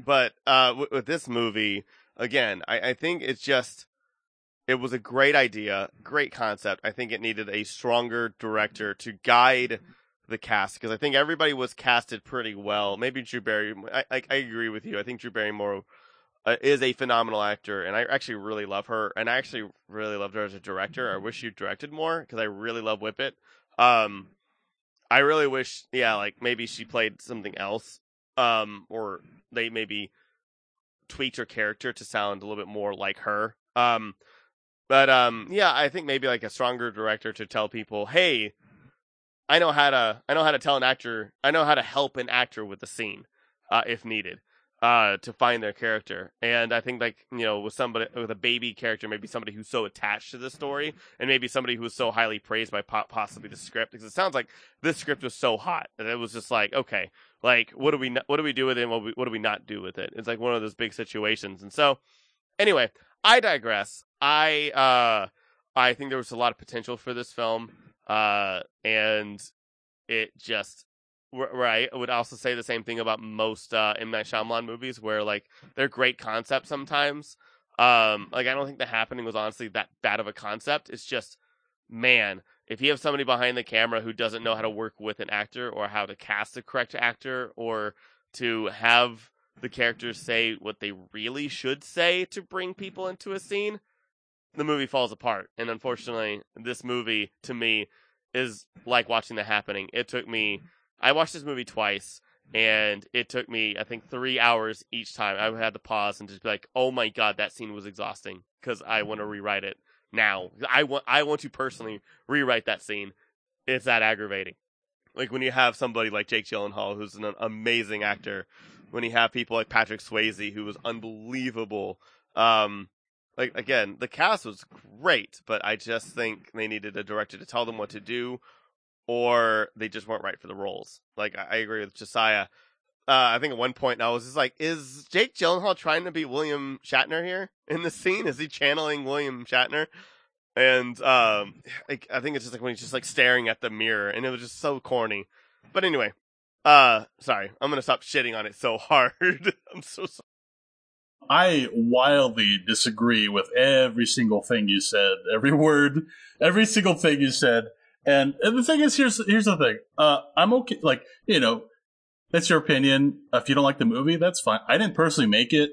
but uh, w- with this movie, again, I, I think it's just, it was a great idea, great concept. I think it needed a stronger director to guide the cast, because I think everybody was casted pretty well. Maybe Drew Barrymore. I, I, I agree with you. I think Drew Barrymore uh, is a phenomenal actor, and I actually really love her. And I actually really loved her as a director. I wish she directed more, because I really love Whip It. Um, I really wish, yeah, like maybe she played something else, um, or they maybe tweaked her character to sound a little bit more like her. Um, But, um, yeah, I think maybe like a stronger director to tell people, hey, I know how to, I know how to tell an actor, I know how to help an actor with the scene, uh, if needed, uh, to find their character. And I think, like, you know, with somebody, with a baby character, maybe somebody who's so attached to the story, and maybe somebody who's so highly praised by po- possibly the script, because it sounds like this script was so hot that it was just like, okay, like, what do we, no- what do we do with it? And what, we, what do we not do with it? It's like one of those big situations. And so anyway, I digress. I uh, I think there was a lot of potential for this film, uh, and it just where I would also say the same thing about most uh, M. Night Shyamalan movies, where like they're great concepts sometimes. Um, like I don't think The Happening was honestly that bad of a concept. It's just, man, if you have somebody behind the camera who doesn't know how to work with an actor or how to cast the correct actor or to have the characters say what they really should say to bring people into a scene, the movie falls apart. And unfortunately, this movie to me is like watching The Happening. It took me. I watched this movie twice, and it took me, I think, three hours each time. I had to pause and just be like, oh my God, that scene was exhausting, because I want to rewrite it now. I want I want to personally rewrite that scene. It's that aggravating. Like, when you have somebody like Jake Gyllenhaal, who's an amazing actor, when you have people like Patrick Swayze, who was unbelievable. Um, like, again, the cast was great, but I just think they needed a director to tell them what to do, or they just weren't right for the roles. Like, I agree with Josiah. Uh, I think at one point I was just like, is Jake Gyllenhaal trying to be William Shatner here in this scene? Is he channeling William Shatner? And um, I, I think it's just like when he's just like staring at the mirror, and it was just so corny. But anyway, uh, sorry, I'm going to stop shitting on it so hard. I'm so sorry. I wildly disagree with every single thing you said, every word, every single thing you said. And the thing is, here's here's the thing. Uh, I'm okay. Like, you know, that's your opinion. If you don't like the movie, that's fine. I didn't personally make it.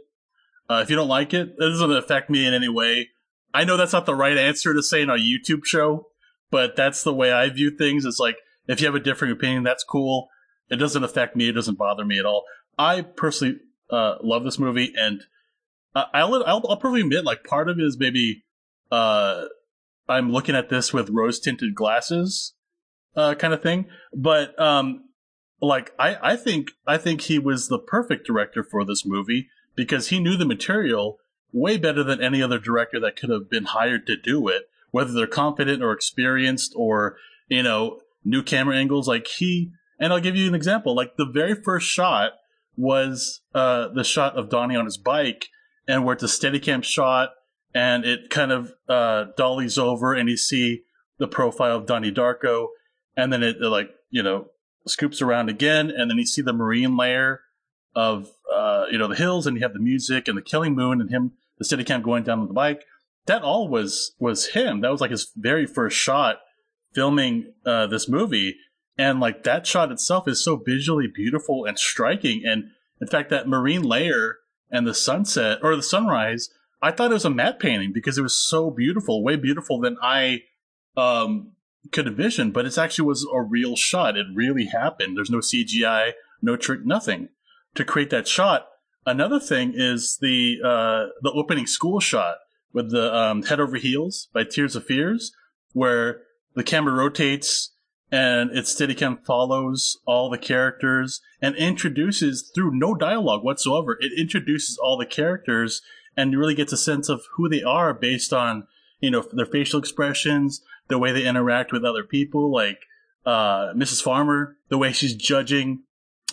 Uh, if you don't like it, that doesn't affect me in any way. I know that's not the right answer to say in a YouTube show, but that's the way I view things. It's like, if you have a different opinion, that's cool. It doesn't affect me. It doesn't bother me at all. I personally uh, love this movie, and uh, I'll, I'll I'll probably admit, like, part of it is maybe. Uh, I'm looking at this with rose-tinted glasses, uh, kind of thing. But um, like, I, I think, I think he was the perfect director for this movie, because he knew the material way better than any other director that could have been hired to do it, whether they're confident or experienced or, you know, new camera angles. Like he, and I'll give you an example. Like, the very first shot was uh, the shot of Donnie on his bike, and where it's a Steadicam shot. And it kind of uh, dollies over, and you see the profile of Donnie Darko, and then it, it like, you know, scoops around again, and then you see the marine layer of uh, you know, the hills, and you have the music and the Killing Moon and him, the Steadicam going down on the bike. That all was was him. That was like his very first shot filming uh, this movie, and like that shot itself is so visually beautiful and striking. And in fact, that marine layer and the sunset or the sunrise. I thought it was a matte painting because it was so beautiful, way beautiful than I um, could envision. But it actually was a real shot. It really happened. There's no C G I, no trick, nothing to create that shot. Another thing is the uh, the opening school shot with the um, Head Over Heels by Tears of Fears, where the camera rotates and its Steadicam follows all the characters and introduces, through no dialogue whatsoever, it introduces all the characters. And you really get a sense of who they are based on, you know, their facial expressions, the way they interact with other people, like uh, Missus Farmer, the way she's judging,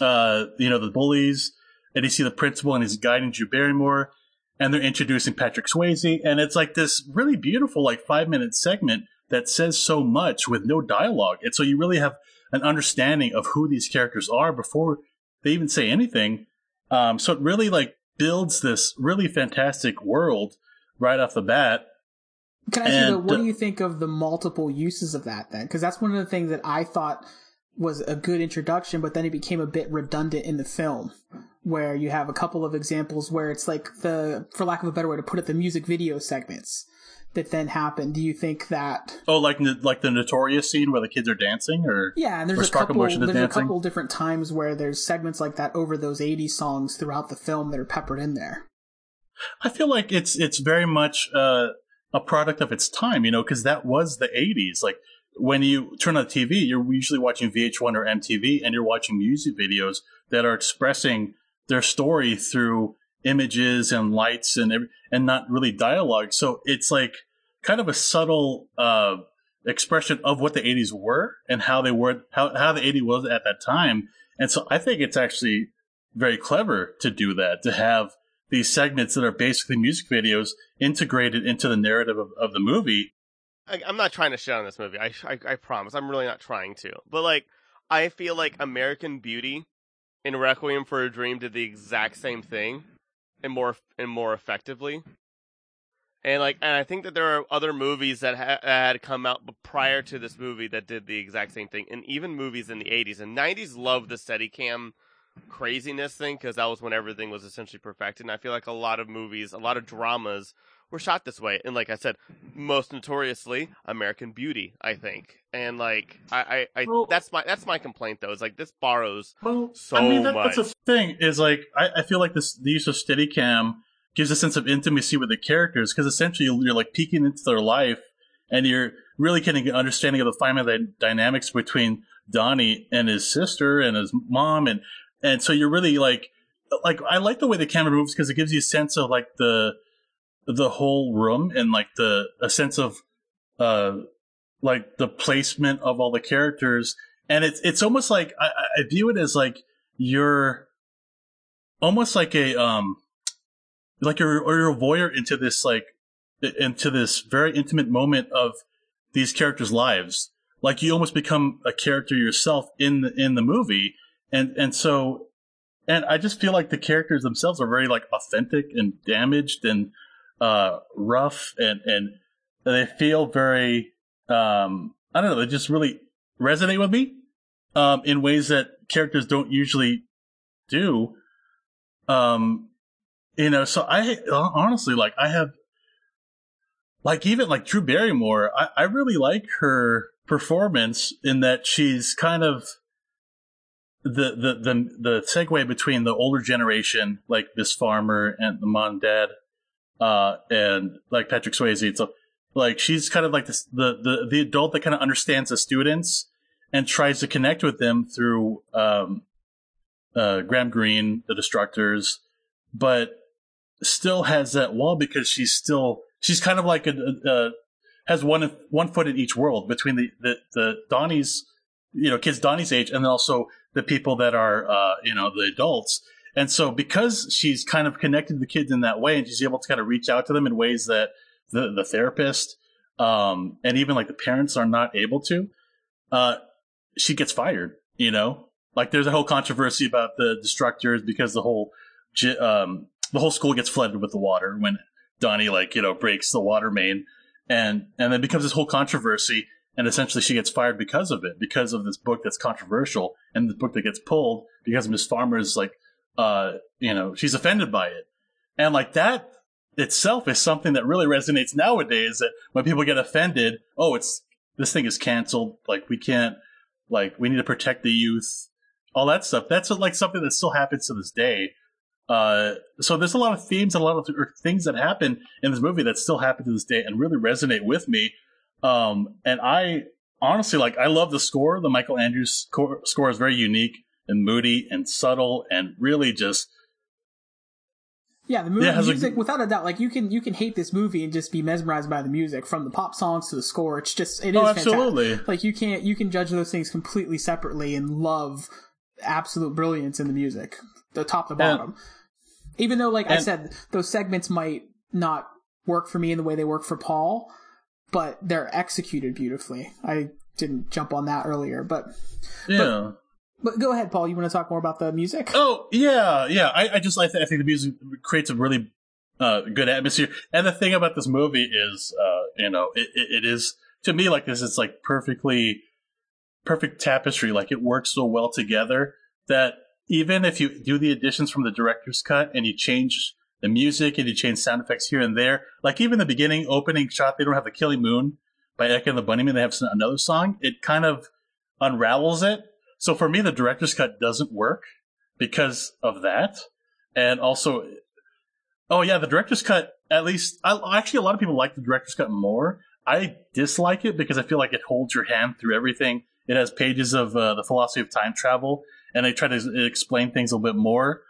uh, you know, the bullies. And you see the principal and his guiding Drew Barrymore. And they're introducing Patrick Swayze. And it's like this really beautiful, like, five-minute segment that says so much with no dialogue. And so you really have an understanding of who these characters are before they even say anything. Um, so it really, like, builds this really fantastic world right off the bat. Can I ask and, you, though, what uh, do you think of the multiple uses of that then? Because that's one of the things that I thought was a good introduction, but then it became a bit redundant in the film, where you have a couple of examples where it's like the, for lack of a better way to put it, the music video segments that then happen. Do you think that... Oh, like like the Notorious scene where the kids are dancing? Or yeah, and there's, a couple, there's a couple different times where there's segments like that over those eighties songs throughout the film that are peppered in there. I feel like it's it's very much uh, a product of its time, you know, because that was the eighties. Like, when you turn on the T V, you're usually watching V H one or M T V, and you're watching music videos that are expressing their story through images and lights and every, and not really dialogue. So it's like kind of a subtle uh, expression of what the eighties were and how they were, how, how the eighties was at that time. And so I think it's actually very clever to do that, to have these segments that are basically music videos integrated into the narrative of, of the movie. I, I'm not trying to shit on this movie. I, I I promise. I'm really not trying to. But like, I feel like American Beauty and Requiem for a Dream did the exact same thing, and more and more effectively. And like, and I think that there are other movies that, ha- that had come out prior to this movie that did the exact same thing, and even movies in the eighties and nineties loved the Steadicam craziness thing because that was when everything was essentially perfected. And I feel like a lot of movies, a lot of dramas, were shot this way. And like I said, most notoriously, American Beauty, I think. And like, I, I, I well, that's my that's my complaint though. Is like this borrows well, so I mean, that, much. That's the thing. Is like, I, I feel like this the use of Steadicam gives a sense of intimacy with the characters, because essentially you're like peeking into their life and you're really getting an understanding of the finite dynamics between Donnie and his sister and his mom. And, and so you're really like, like, I like the way the camera moves because it gives you a sense of like the, the whole room and like the, a sense of, uh, like the placement of all the characters. And it's, it's almost like, I, I view it as like you're almost like a, um, like you're, or you're a voyeur into this, like, into this very intimate moment of these characters' lives. Like you almost become a character yourself in the, in the movie, and and so, and I just feel like the characters themselves are very like authentic and damaged and uh, rough, and and they feel very, um, I don't know, they just really resonate with me um, in ways that characters don't usually do. Um. You know, so I honestly, like, I have, like, even like Drew Barrymore, I, I really like her performance in that she's kind of the, the, the, the segue between the older generation, like Miss Farmer and the mom and dad, uh, and like Patrick Swayze and stuff. Like, she's kind of like this, the, the, the adult that kind of understands the students and tries to connect with them through, um, uh, Graham Greene, The Destructors, but still has that wall because she's still she's kind of like a, a, a has one one foot in each world between the, the the Donnie's you know kids Donnie's age and also the people that are uh, you know the adults. And so because she's kind of connected to the kids in that way, and she's able to kind of reach out to them in ways that the the therapist um, and even like the parents are not able to, uh, she gets fired. You know, like there's a whole controversy about the Destructors because the whole Um, the whole school gets flooded with the water when Donnie, like, you know, breaks the water main, and and then becomes this whole controversy. And essentially, she gets fired because of it, because of this book that's controversial, and the book that gets pulled because Miss Farmer's like, uh, you know, she's offended by it, and like that itself is something that really resonates nowadays. That when people get offended, oh, it's this thing is canceled. Like we can't, like we need to protect the youth, all that stuff. That's like something that still happens to this day. Uh, so there's a lot of themes and a lot of th- things that happen in this movie that still happen to this day and really resonate with me. Um, and I honestly, like, I love the score. The Michael Andrews score, score is very unique and moody and subtle and really just. Yeah, the movie yeah, music, like, without a doubt, like you can you can hate this movie and just be mesmerized by the music, from the pop songs to the score. It's just it is oh, absolutely fantastic. Like you can't you can judge those things completely separately and love absolute brilliance in the music, the top to bottom. And, even though, like and, I said, those segments might not work for me in the way they work for Paul, but they're executed beautifully. I didn't jump on that earlier, but yeah. But, but go ahead, Paul. You want to talk more about the music? Oh yeah, yeah. I, I just I, th- I think the music creates a really uh, good atmosphere. And the thing about this movie is, uh, you know, it, it, it is to me like this. It's like perfectly perfect tapestry. Like it works so well together that. Even if you do the additions from the director's cut and you change the music and you change sound effects here and there, like even the beginning opening shot, they don't have the Killing Moon by Echo and the Bunnymen. They have another song. It kind of unravels it. So for me, the director's cut doesn't work because of that. And also, oh yeah, the director's cut, at least, I, actually a lot of people like the director's cut more. I dislike it because I feel like it holds your hand through everything. It has pages of uh, the philosophy of time travel. And they try to explain things a little bit more.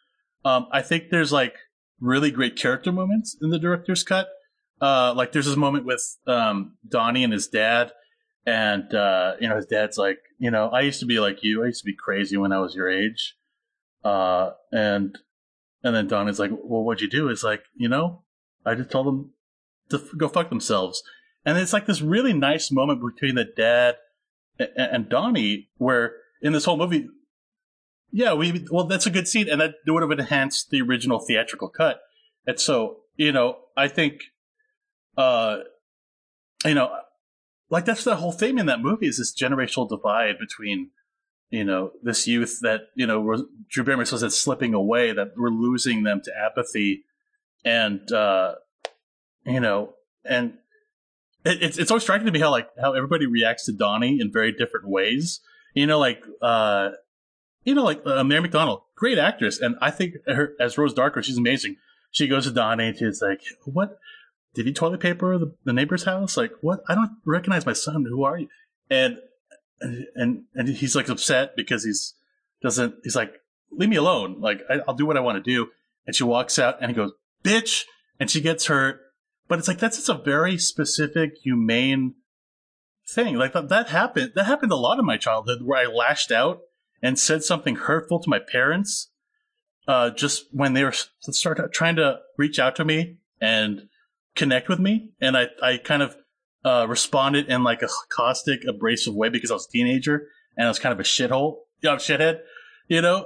Um, I think there's like really great character moments in the director's cut. Uh, like there's this moment with um, Donnie and his dad, and uh, you know his dad's like, you know, I used to be like you. I used to be crazy when I was your age. Uh, and and then Donnie's like, well, what'd you do? It's like, you know, I just told them to f- go fuck themselves. And it's like this really nice moment between the dad and, and Donnie where. in this whole movie. Yeah, we well, that's a good scene, and that would have enhanced the original theatrical cut. And so, you know, I think, uh, you know, like that's the whole theme in that movie is this generational divide between, you know, this youth that, you know, Drew Barrymore says it's slipping away, that we're losing them to apathy, and uh, you know, and it, it's it's always striking to me how like how everybody reacts to Donnie in very different ways. You know, like. Uh, You know, like uh, Mary McDonnell, great actress. And I think her as Rose Darko, she's amazing. She goes to Donnie and she's like, what? Did he toilet paper the, the neighbor's house? Like, what? I don't recognize my son. Who are you? And and and he's like upset because he's doesn't. He's like, leave me alone. Like, I, I'll do what I want to do. And she walks out and he goes, bitch. And she gets hurt. But it's like, that's just a very specific, humane thing. Like that, that happened. That happened a lot in my childhood where I lashed out and said something hurtful to my parents uh, just when they were start trying to reach out to me and connect with me. And I, I kind of uh, responded in like a caustic, abrasive way because I was a teenager and I was kind of a shithole, you know, shithead, you know,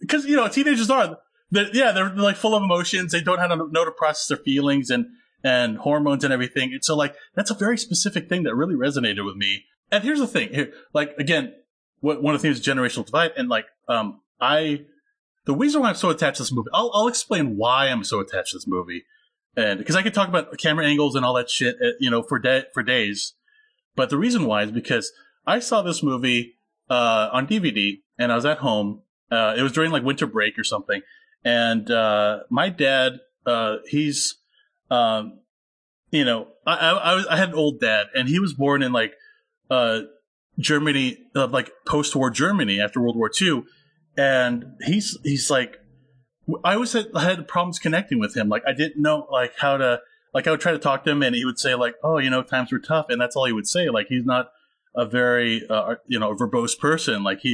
because, uh, you know, teenagers are, they're, yeah, they're like full of emotions. They don't have to know to process their feelings and, and hormones and everything. And so like, that's a very specific thing that really resonated with me. And here's the thing here, like, again, What, one of the things is generational divide. And like, um, I, the reason why I'm so attached to this movie, I'll, I'll explain why I'm so attached to this movie. And because I could talk about camera angles and all that shit, uh, you know, for day, for days. But the reason why is because I saw this movie, uh, on D V D and I was at home. Uh, it was during like winter break or something. And, uh, my dad, uh, he's, um, you know, I, I, I, was, I had an old dad and he was born in like, uh, Germany, uh, like post-war Germany after World War Two, and he's he's like, I always had, had problems connecting with him. Like I didn't know like how to like I would try to talk to him, and he would say like, oh, you know, times were tough, and that's all he would say. Like he's not a very uh, you know verbose person. Like he,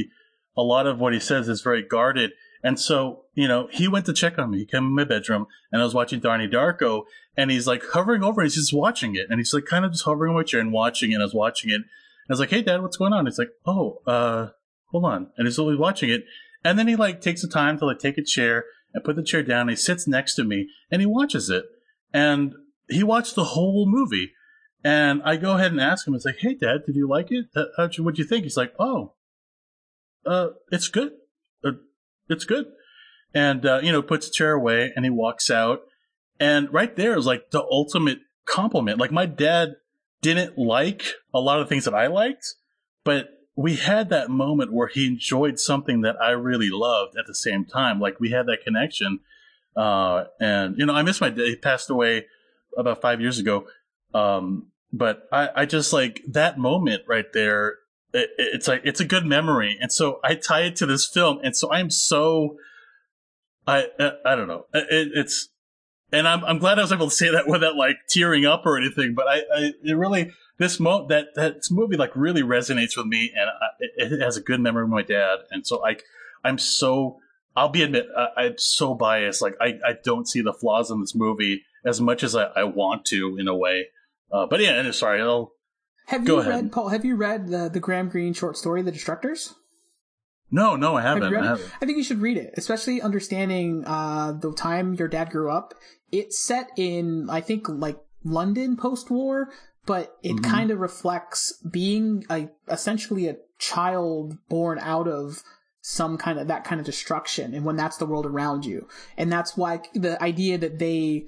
a lot of what he says is very guarded, and so you know he went to check on me. He came in my bedroom, and I was watching Donnie Darko, and he's like hovering over, and he's just watching it, and he's like kind of just hovering over my chair and watching it. And I was watching it. I was like, hey, Dad, what's going on? He's like, oh, uh, hold on. And he's always watching it. And then he, like, takes the time to, like, take a chair and put the chair down. And he sits next to me, and he watches it. And he watched the whole movie. And I go ahead and ask him. It's like, hey, Dad, did you like it? How'd you, what'd you think? He's like, oh, uh, it's good. Uh, it's good. And, uh, you know, puts the chair away, and he walks out. And right there is, like, the ultimate compliment. Like, my dad didn't like a lot of things that I liked, but we had that moment where he enjoyed something that I really loved at the same time. Like we had that connection. Uh, and, you know, I miss my dad. He passed away about five years ago. Um, but I, I just like that moment right there. It, it's like, it's a good memory. And so I tie it to this film. And so I'm so, I, I, I don't know. It, it's, And I'm I'm glad I was able to say that without like tearing up or anything, but I, I it really this mo that that this movie like really resonates with me, and I, it, it has a good memory of my dad, and so I I'm so I'll be admit I, I'm so biased, like I, I don't see the flaws in this movie as much as I, I want to in a way, uh, but yeah, and sorry, I'll have go you ahead. read Paul? Have you read the the Graham Greene short story, The Destructors? No, no, I haven't. Have I, haven't. I think you should read it, especially understanding uh, the time your dad grew up. It's set in, I think, like London post-war, but it mm-hmm. kind of reflects being a, essentially a child born out of some kind of that kind of destruction, and when that's the world around you. And that's why the idea that they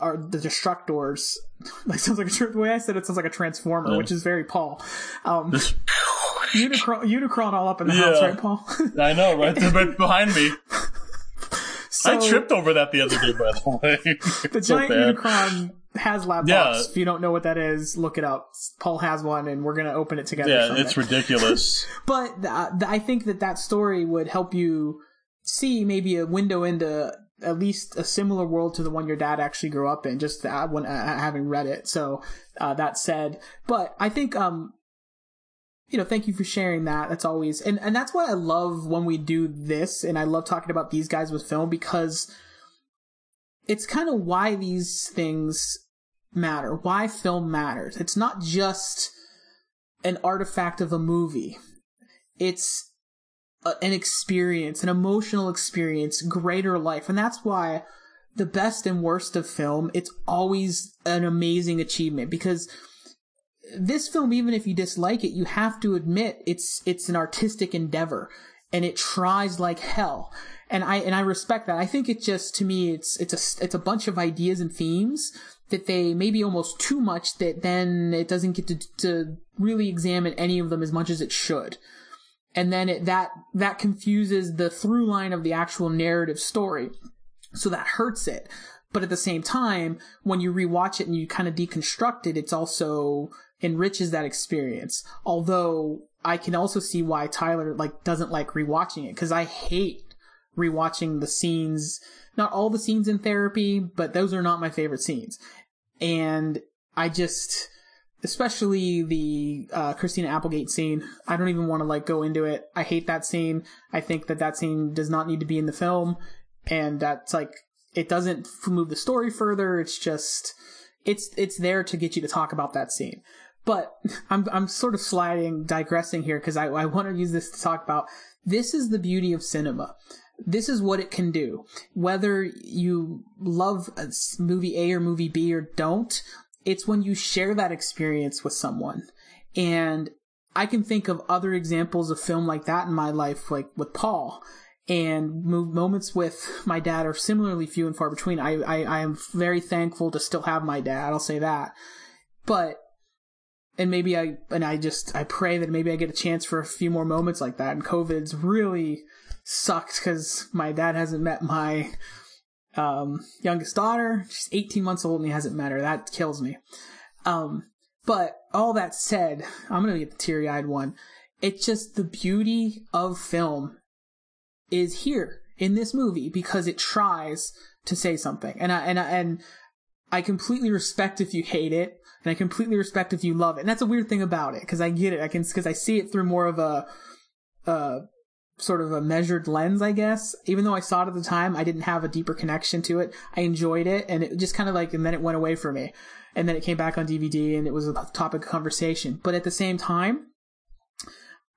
are the Destructors, like sounds like a, the way I said it sounds like a Transformer, yeah. which is very Paul. Um, Unicron, Unicron all up in the yeah. house, right, Paul? I know, right? They're right behind me. So, I tripped over that the other day, by the way. The so giant bad. Unicron Haslab yeah. box. If you don't know what that is, look it up. Paul has one, and we're going to open it together. Yeah, someday. It's ridiculous. But uh, I think that that story would help you see maybe a window into at least a similar world to the one your dad actually grew up in, just that one, uh, having read it. So uh, that said, but I think... um. You know, thank you for sharing that. That's always, and, and that's what I love when we do this, and I love talking about these guys with film, because it's kind of why these things matter, why film matters. It's not just an artifact of a movie. It's a, an experience, an emotional experience, greater life. And that's why the best and worst of film, it's always an amazing achievement, because this film, even if you dislike it, you have to admit it's it's an artistic endeavor, and it tries like hell. And I and I respect that. I think it just, to me, it's it's a it's a bunch of ideas and themes that they maybe almost too much, that then it doesn't get to to really examine any of them as much as it should. And then it, that that confuses the through line of the actual narrative story, so that hurts it. But at the same time, when you rewatch it and you kind of deconstruct it, it's also enriches that experience. Although I can also see why Tyler like doesn't like rewatching it, because I hate rewatching the scenes, not all the scenes in therapy, but those are not my favorite scenes. And I just, especially the uh, Christina Applegate scene, I don't even want to like go into it. I hate that scene. I think that that scene does not need to be in the film, and that's like, it doesn't move the story further. It's just, it's it's there to get you to talk about that scene. But I'm I'm sort of sliding, digressing here, because I, I want to use this to talk about, this is the beauty of cinema. This is what it can do. Whether you love movie A or movie B or don't, it's when you share that experience with someone. And I can think of other examples of film like that in my life, like with Paul. And moments with my dad are similarly few and far between. I, I, I am very thankful to still have my dad, I'll say that. But, and maybe I, and I just, I pray that maybe I get a chance for a few more moments like that. And COVID's really sucked, because my dad hasn't met my um, youngest daughter. She's eighteen months old and he hasn't met her. That kills me. Um, but all that said, I'm going to get the teary-eyed one. It's just the beauty of film is here in this movie, because it tries to say something. And I, and I, and I completely respect if you hate it, and I completely respect if you love it. And that's a weird thing about it, because I get it. I can, because I see it through more of a, uh, sort of a measured lens, I guess. Even though I saw it at the time, I didn't have a deeper connection to it. I enjoyed it, and it just kind of like, and then it went away for me. And then it came back on D V D, and it was a topic of conversation. But at the same time,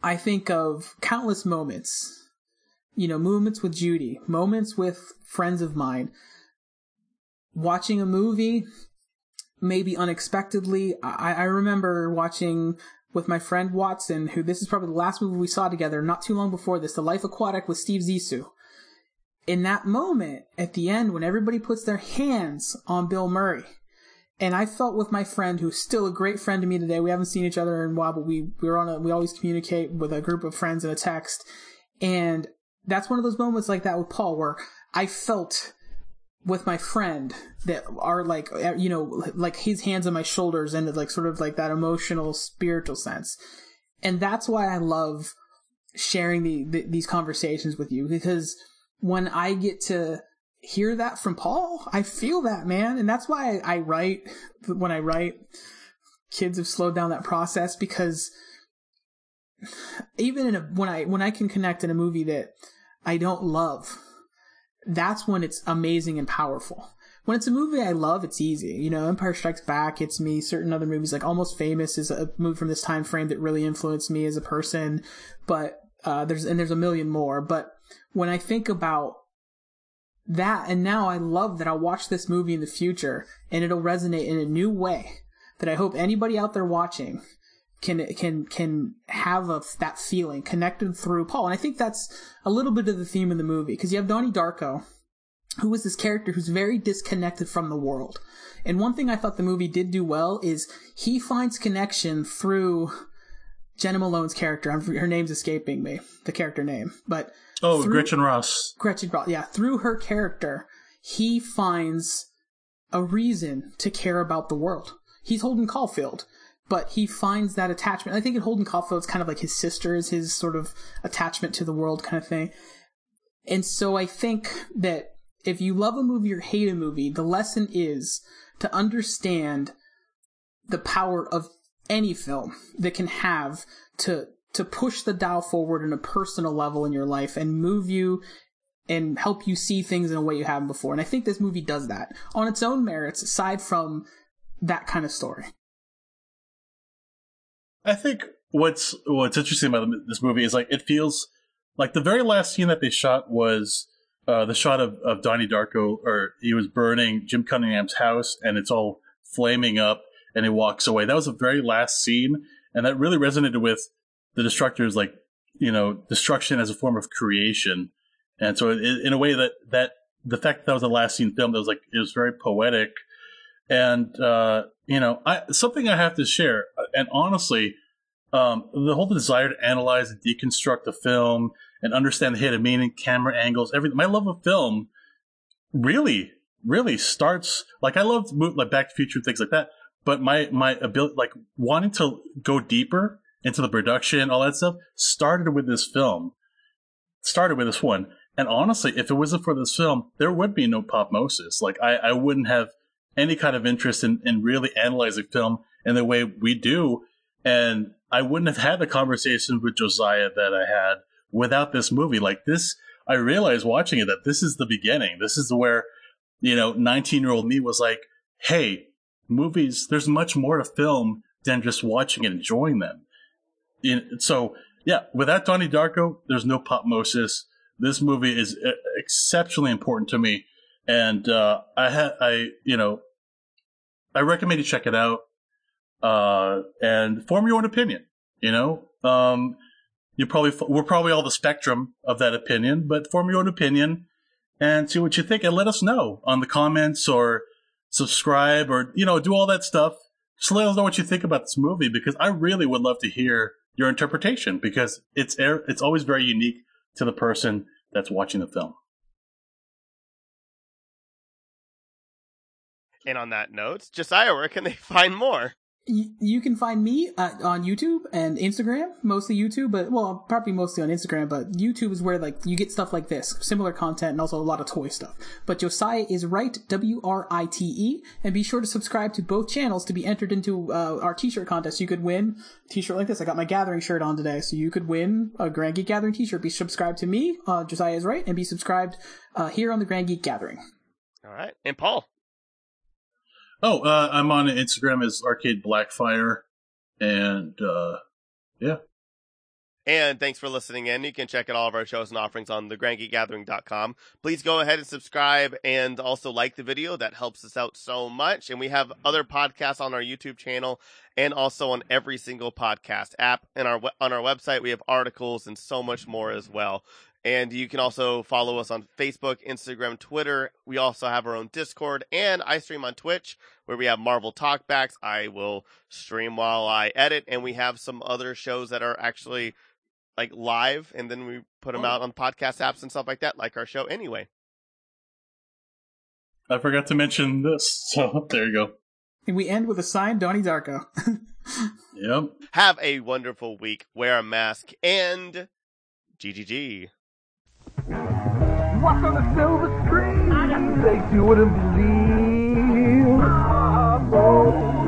I think of countless moments, you know, moments with Judy, moments with friends of mine, watching a movie, maybe unexpectedly. I, I remember watching with my friend Watson, who, this is probably the last movie we saw together, not too long before this, The Life Aquatic with Steve Zissou. In that moment, at the end, when everybody puts their hands on Bill Murray, and I felt with my friend, who's still a great friend to me today, we haven't seen each other in a while, but we, we were on a, we always communicate with a group of friends in a text, and that's one of those moments like that with Paul, where I felt with my friend that are like, you know, like his hands on my shoulders, and like sort of like that emotional, spiritual sense. And that's why I love sharing the, the, these conversations with you, because when I get to hear that from Paul, I feel that, man. And that's why I, I write, when I write, kids have slowed down that process, because even in a, when I, when I can connect in a movie that I don't love, that's when it's amazing and powerful. When it's a movie I love, it's easy. You know, Empire Strikes Back, it's me. Certain other movies, like Almost Famous is a movie from this time frame that really influenced me as a person. But, uh, there's, and there's a million more. But when I think about that, and now I love that I'll watch this movie in the future and it'll resonate in a new way that I hope anybody out there watching can can can have a, that feeling connected through Paul. And I think that's a little bit of the theme of the movie, because you have Donnie Darko, who is this character who's very disconnected from the world. And one thing I thought the movie did do well is he finds connection through Jenna Malone's character. I'm, her name's escaping me, the character name. But oh, through, Gretchen Ross. Gretchen Ross, yeah. Through her character, he finds a reason to care about the world. He's Holden Caulfield, but he finds that attachment. I think in Holden Caulfield, it's kind of like his sister is his sort of attachment to the world kind of thing. And so I think that if you love a movie or hate a movie, the lesson is to understand the power of any film that can have to, to push the dial forward on a personal level in your life and move you and help you see things in a way you haven't before. And I think this movie does that on its own merits, aside from that kind of story. I think what's what's interesting about this movie is, like, it feels like the very last scene that they shot was uh, the shot of, of Donnie Darko, or he was burning Jim Cunningham's house, and it's all flaming up, and he walks away. That was the very last scene, and that really resonated with the Destructors, like, you know, destruction as a form of creation. And so, it, in a way, that that the fact that, that was the last scene filmed, that was like, it was very poetic. And uh, you know, I, something I have to share, and honestly, um, the whole desire to analyze and deconstruct the film and understand the hidden meaning, camera angles, everything. My love of film really, really starts, like, I loved like Back to the Future and things like that, but my my ability, like, wanting to go deeper into the production, all that stuff, started with this film, started with this one. And honestly, if it wasn't for this film, there would be no Popmosis. Like, I, I wouldn't have any kind of interest in, in really analyzing film in the way we do. And I wouldn't have had the conversation with Josiah that I had without this movie. Like, this, I realized watching it that this is the beginning. This is where, you know, nineteen-year-old me was like, hey, movies, there's much more to film than just watching and enjoying them. And so, yeah, without Donnie Darko, there's no Popmosis. This movie is exceptionally important to me, and uh, I ha- I you know, I recommend you check it out uh, and form your own opinion. You know, um, you probably we're probably all the spectrum of that opinion, but form your own opinion and see what you think, and let us know on the comments, or subscribe, or, you know, do all that stuff. Just let us know what you think about this movie, because I really would love to hear your interpretation, because it's it's always very unique to the person that's watching the film. And on that note, Josiah, where can they find more? Y- you can find me uh, on YouTube and Instagram, mostly YouTube, but well, probably mostly on Instagram, but YouTube is where, like, you get stuff like this, similar content, and also a lot of toy stuff. But Josiah is Right, W R I T E, and be sure to subscribe to both channels to be entered into uh, our t-shirt contest. You could win a t-shirt like this. I got my Gathering shirt on today, so you could win a Grand Geek Gathering t-shirt. Be subscribed to me, uh, Josiah is Right, and be subscribed uh, here on the Grand Geek Gathering. All right, and Paul? Oh, uh, I'm on Instagram as Arcade Blackfire, and uh, yeah. And thanks for listening in. You can check out all of our shows and offerings on the grand geek gathering dot com. Please go ahead and subscribe, and also like the video. That helps us out so much. And we have other podcasts on our YouTube channel, and also on every single podcast app. And our on our website, we have articles and so much more as well. And you can also follow us on Facebook, Instagram, Twitter. We also have our own Discord, and I stream on Twitch, where we have Marvel Talkbacks. I will stream while I edit, and we have some other shows that are actually, like, live, and then we put them oh. out on podcast apps and stuff like that, like our show anyway. I forgot to mention this, so there you go. And we end with a signed Donnie Darko. Yep. Have a wonderful week. Wear a mask, and G G G. Walk on a silver screen. They wouldn't believe.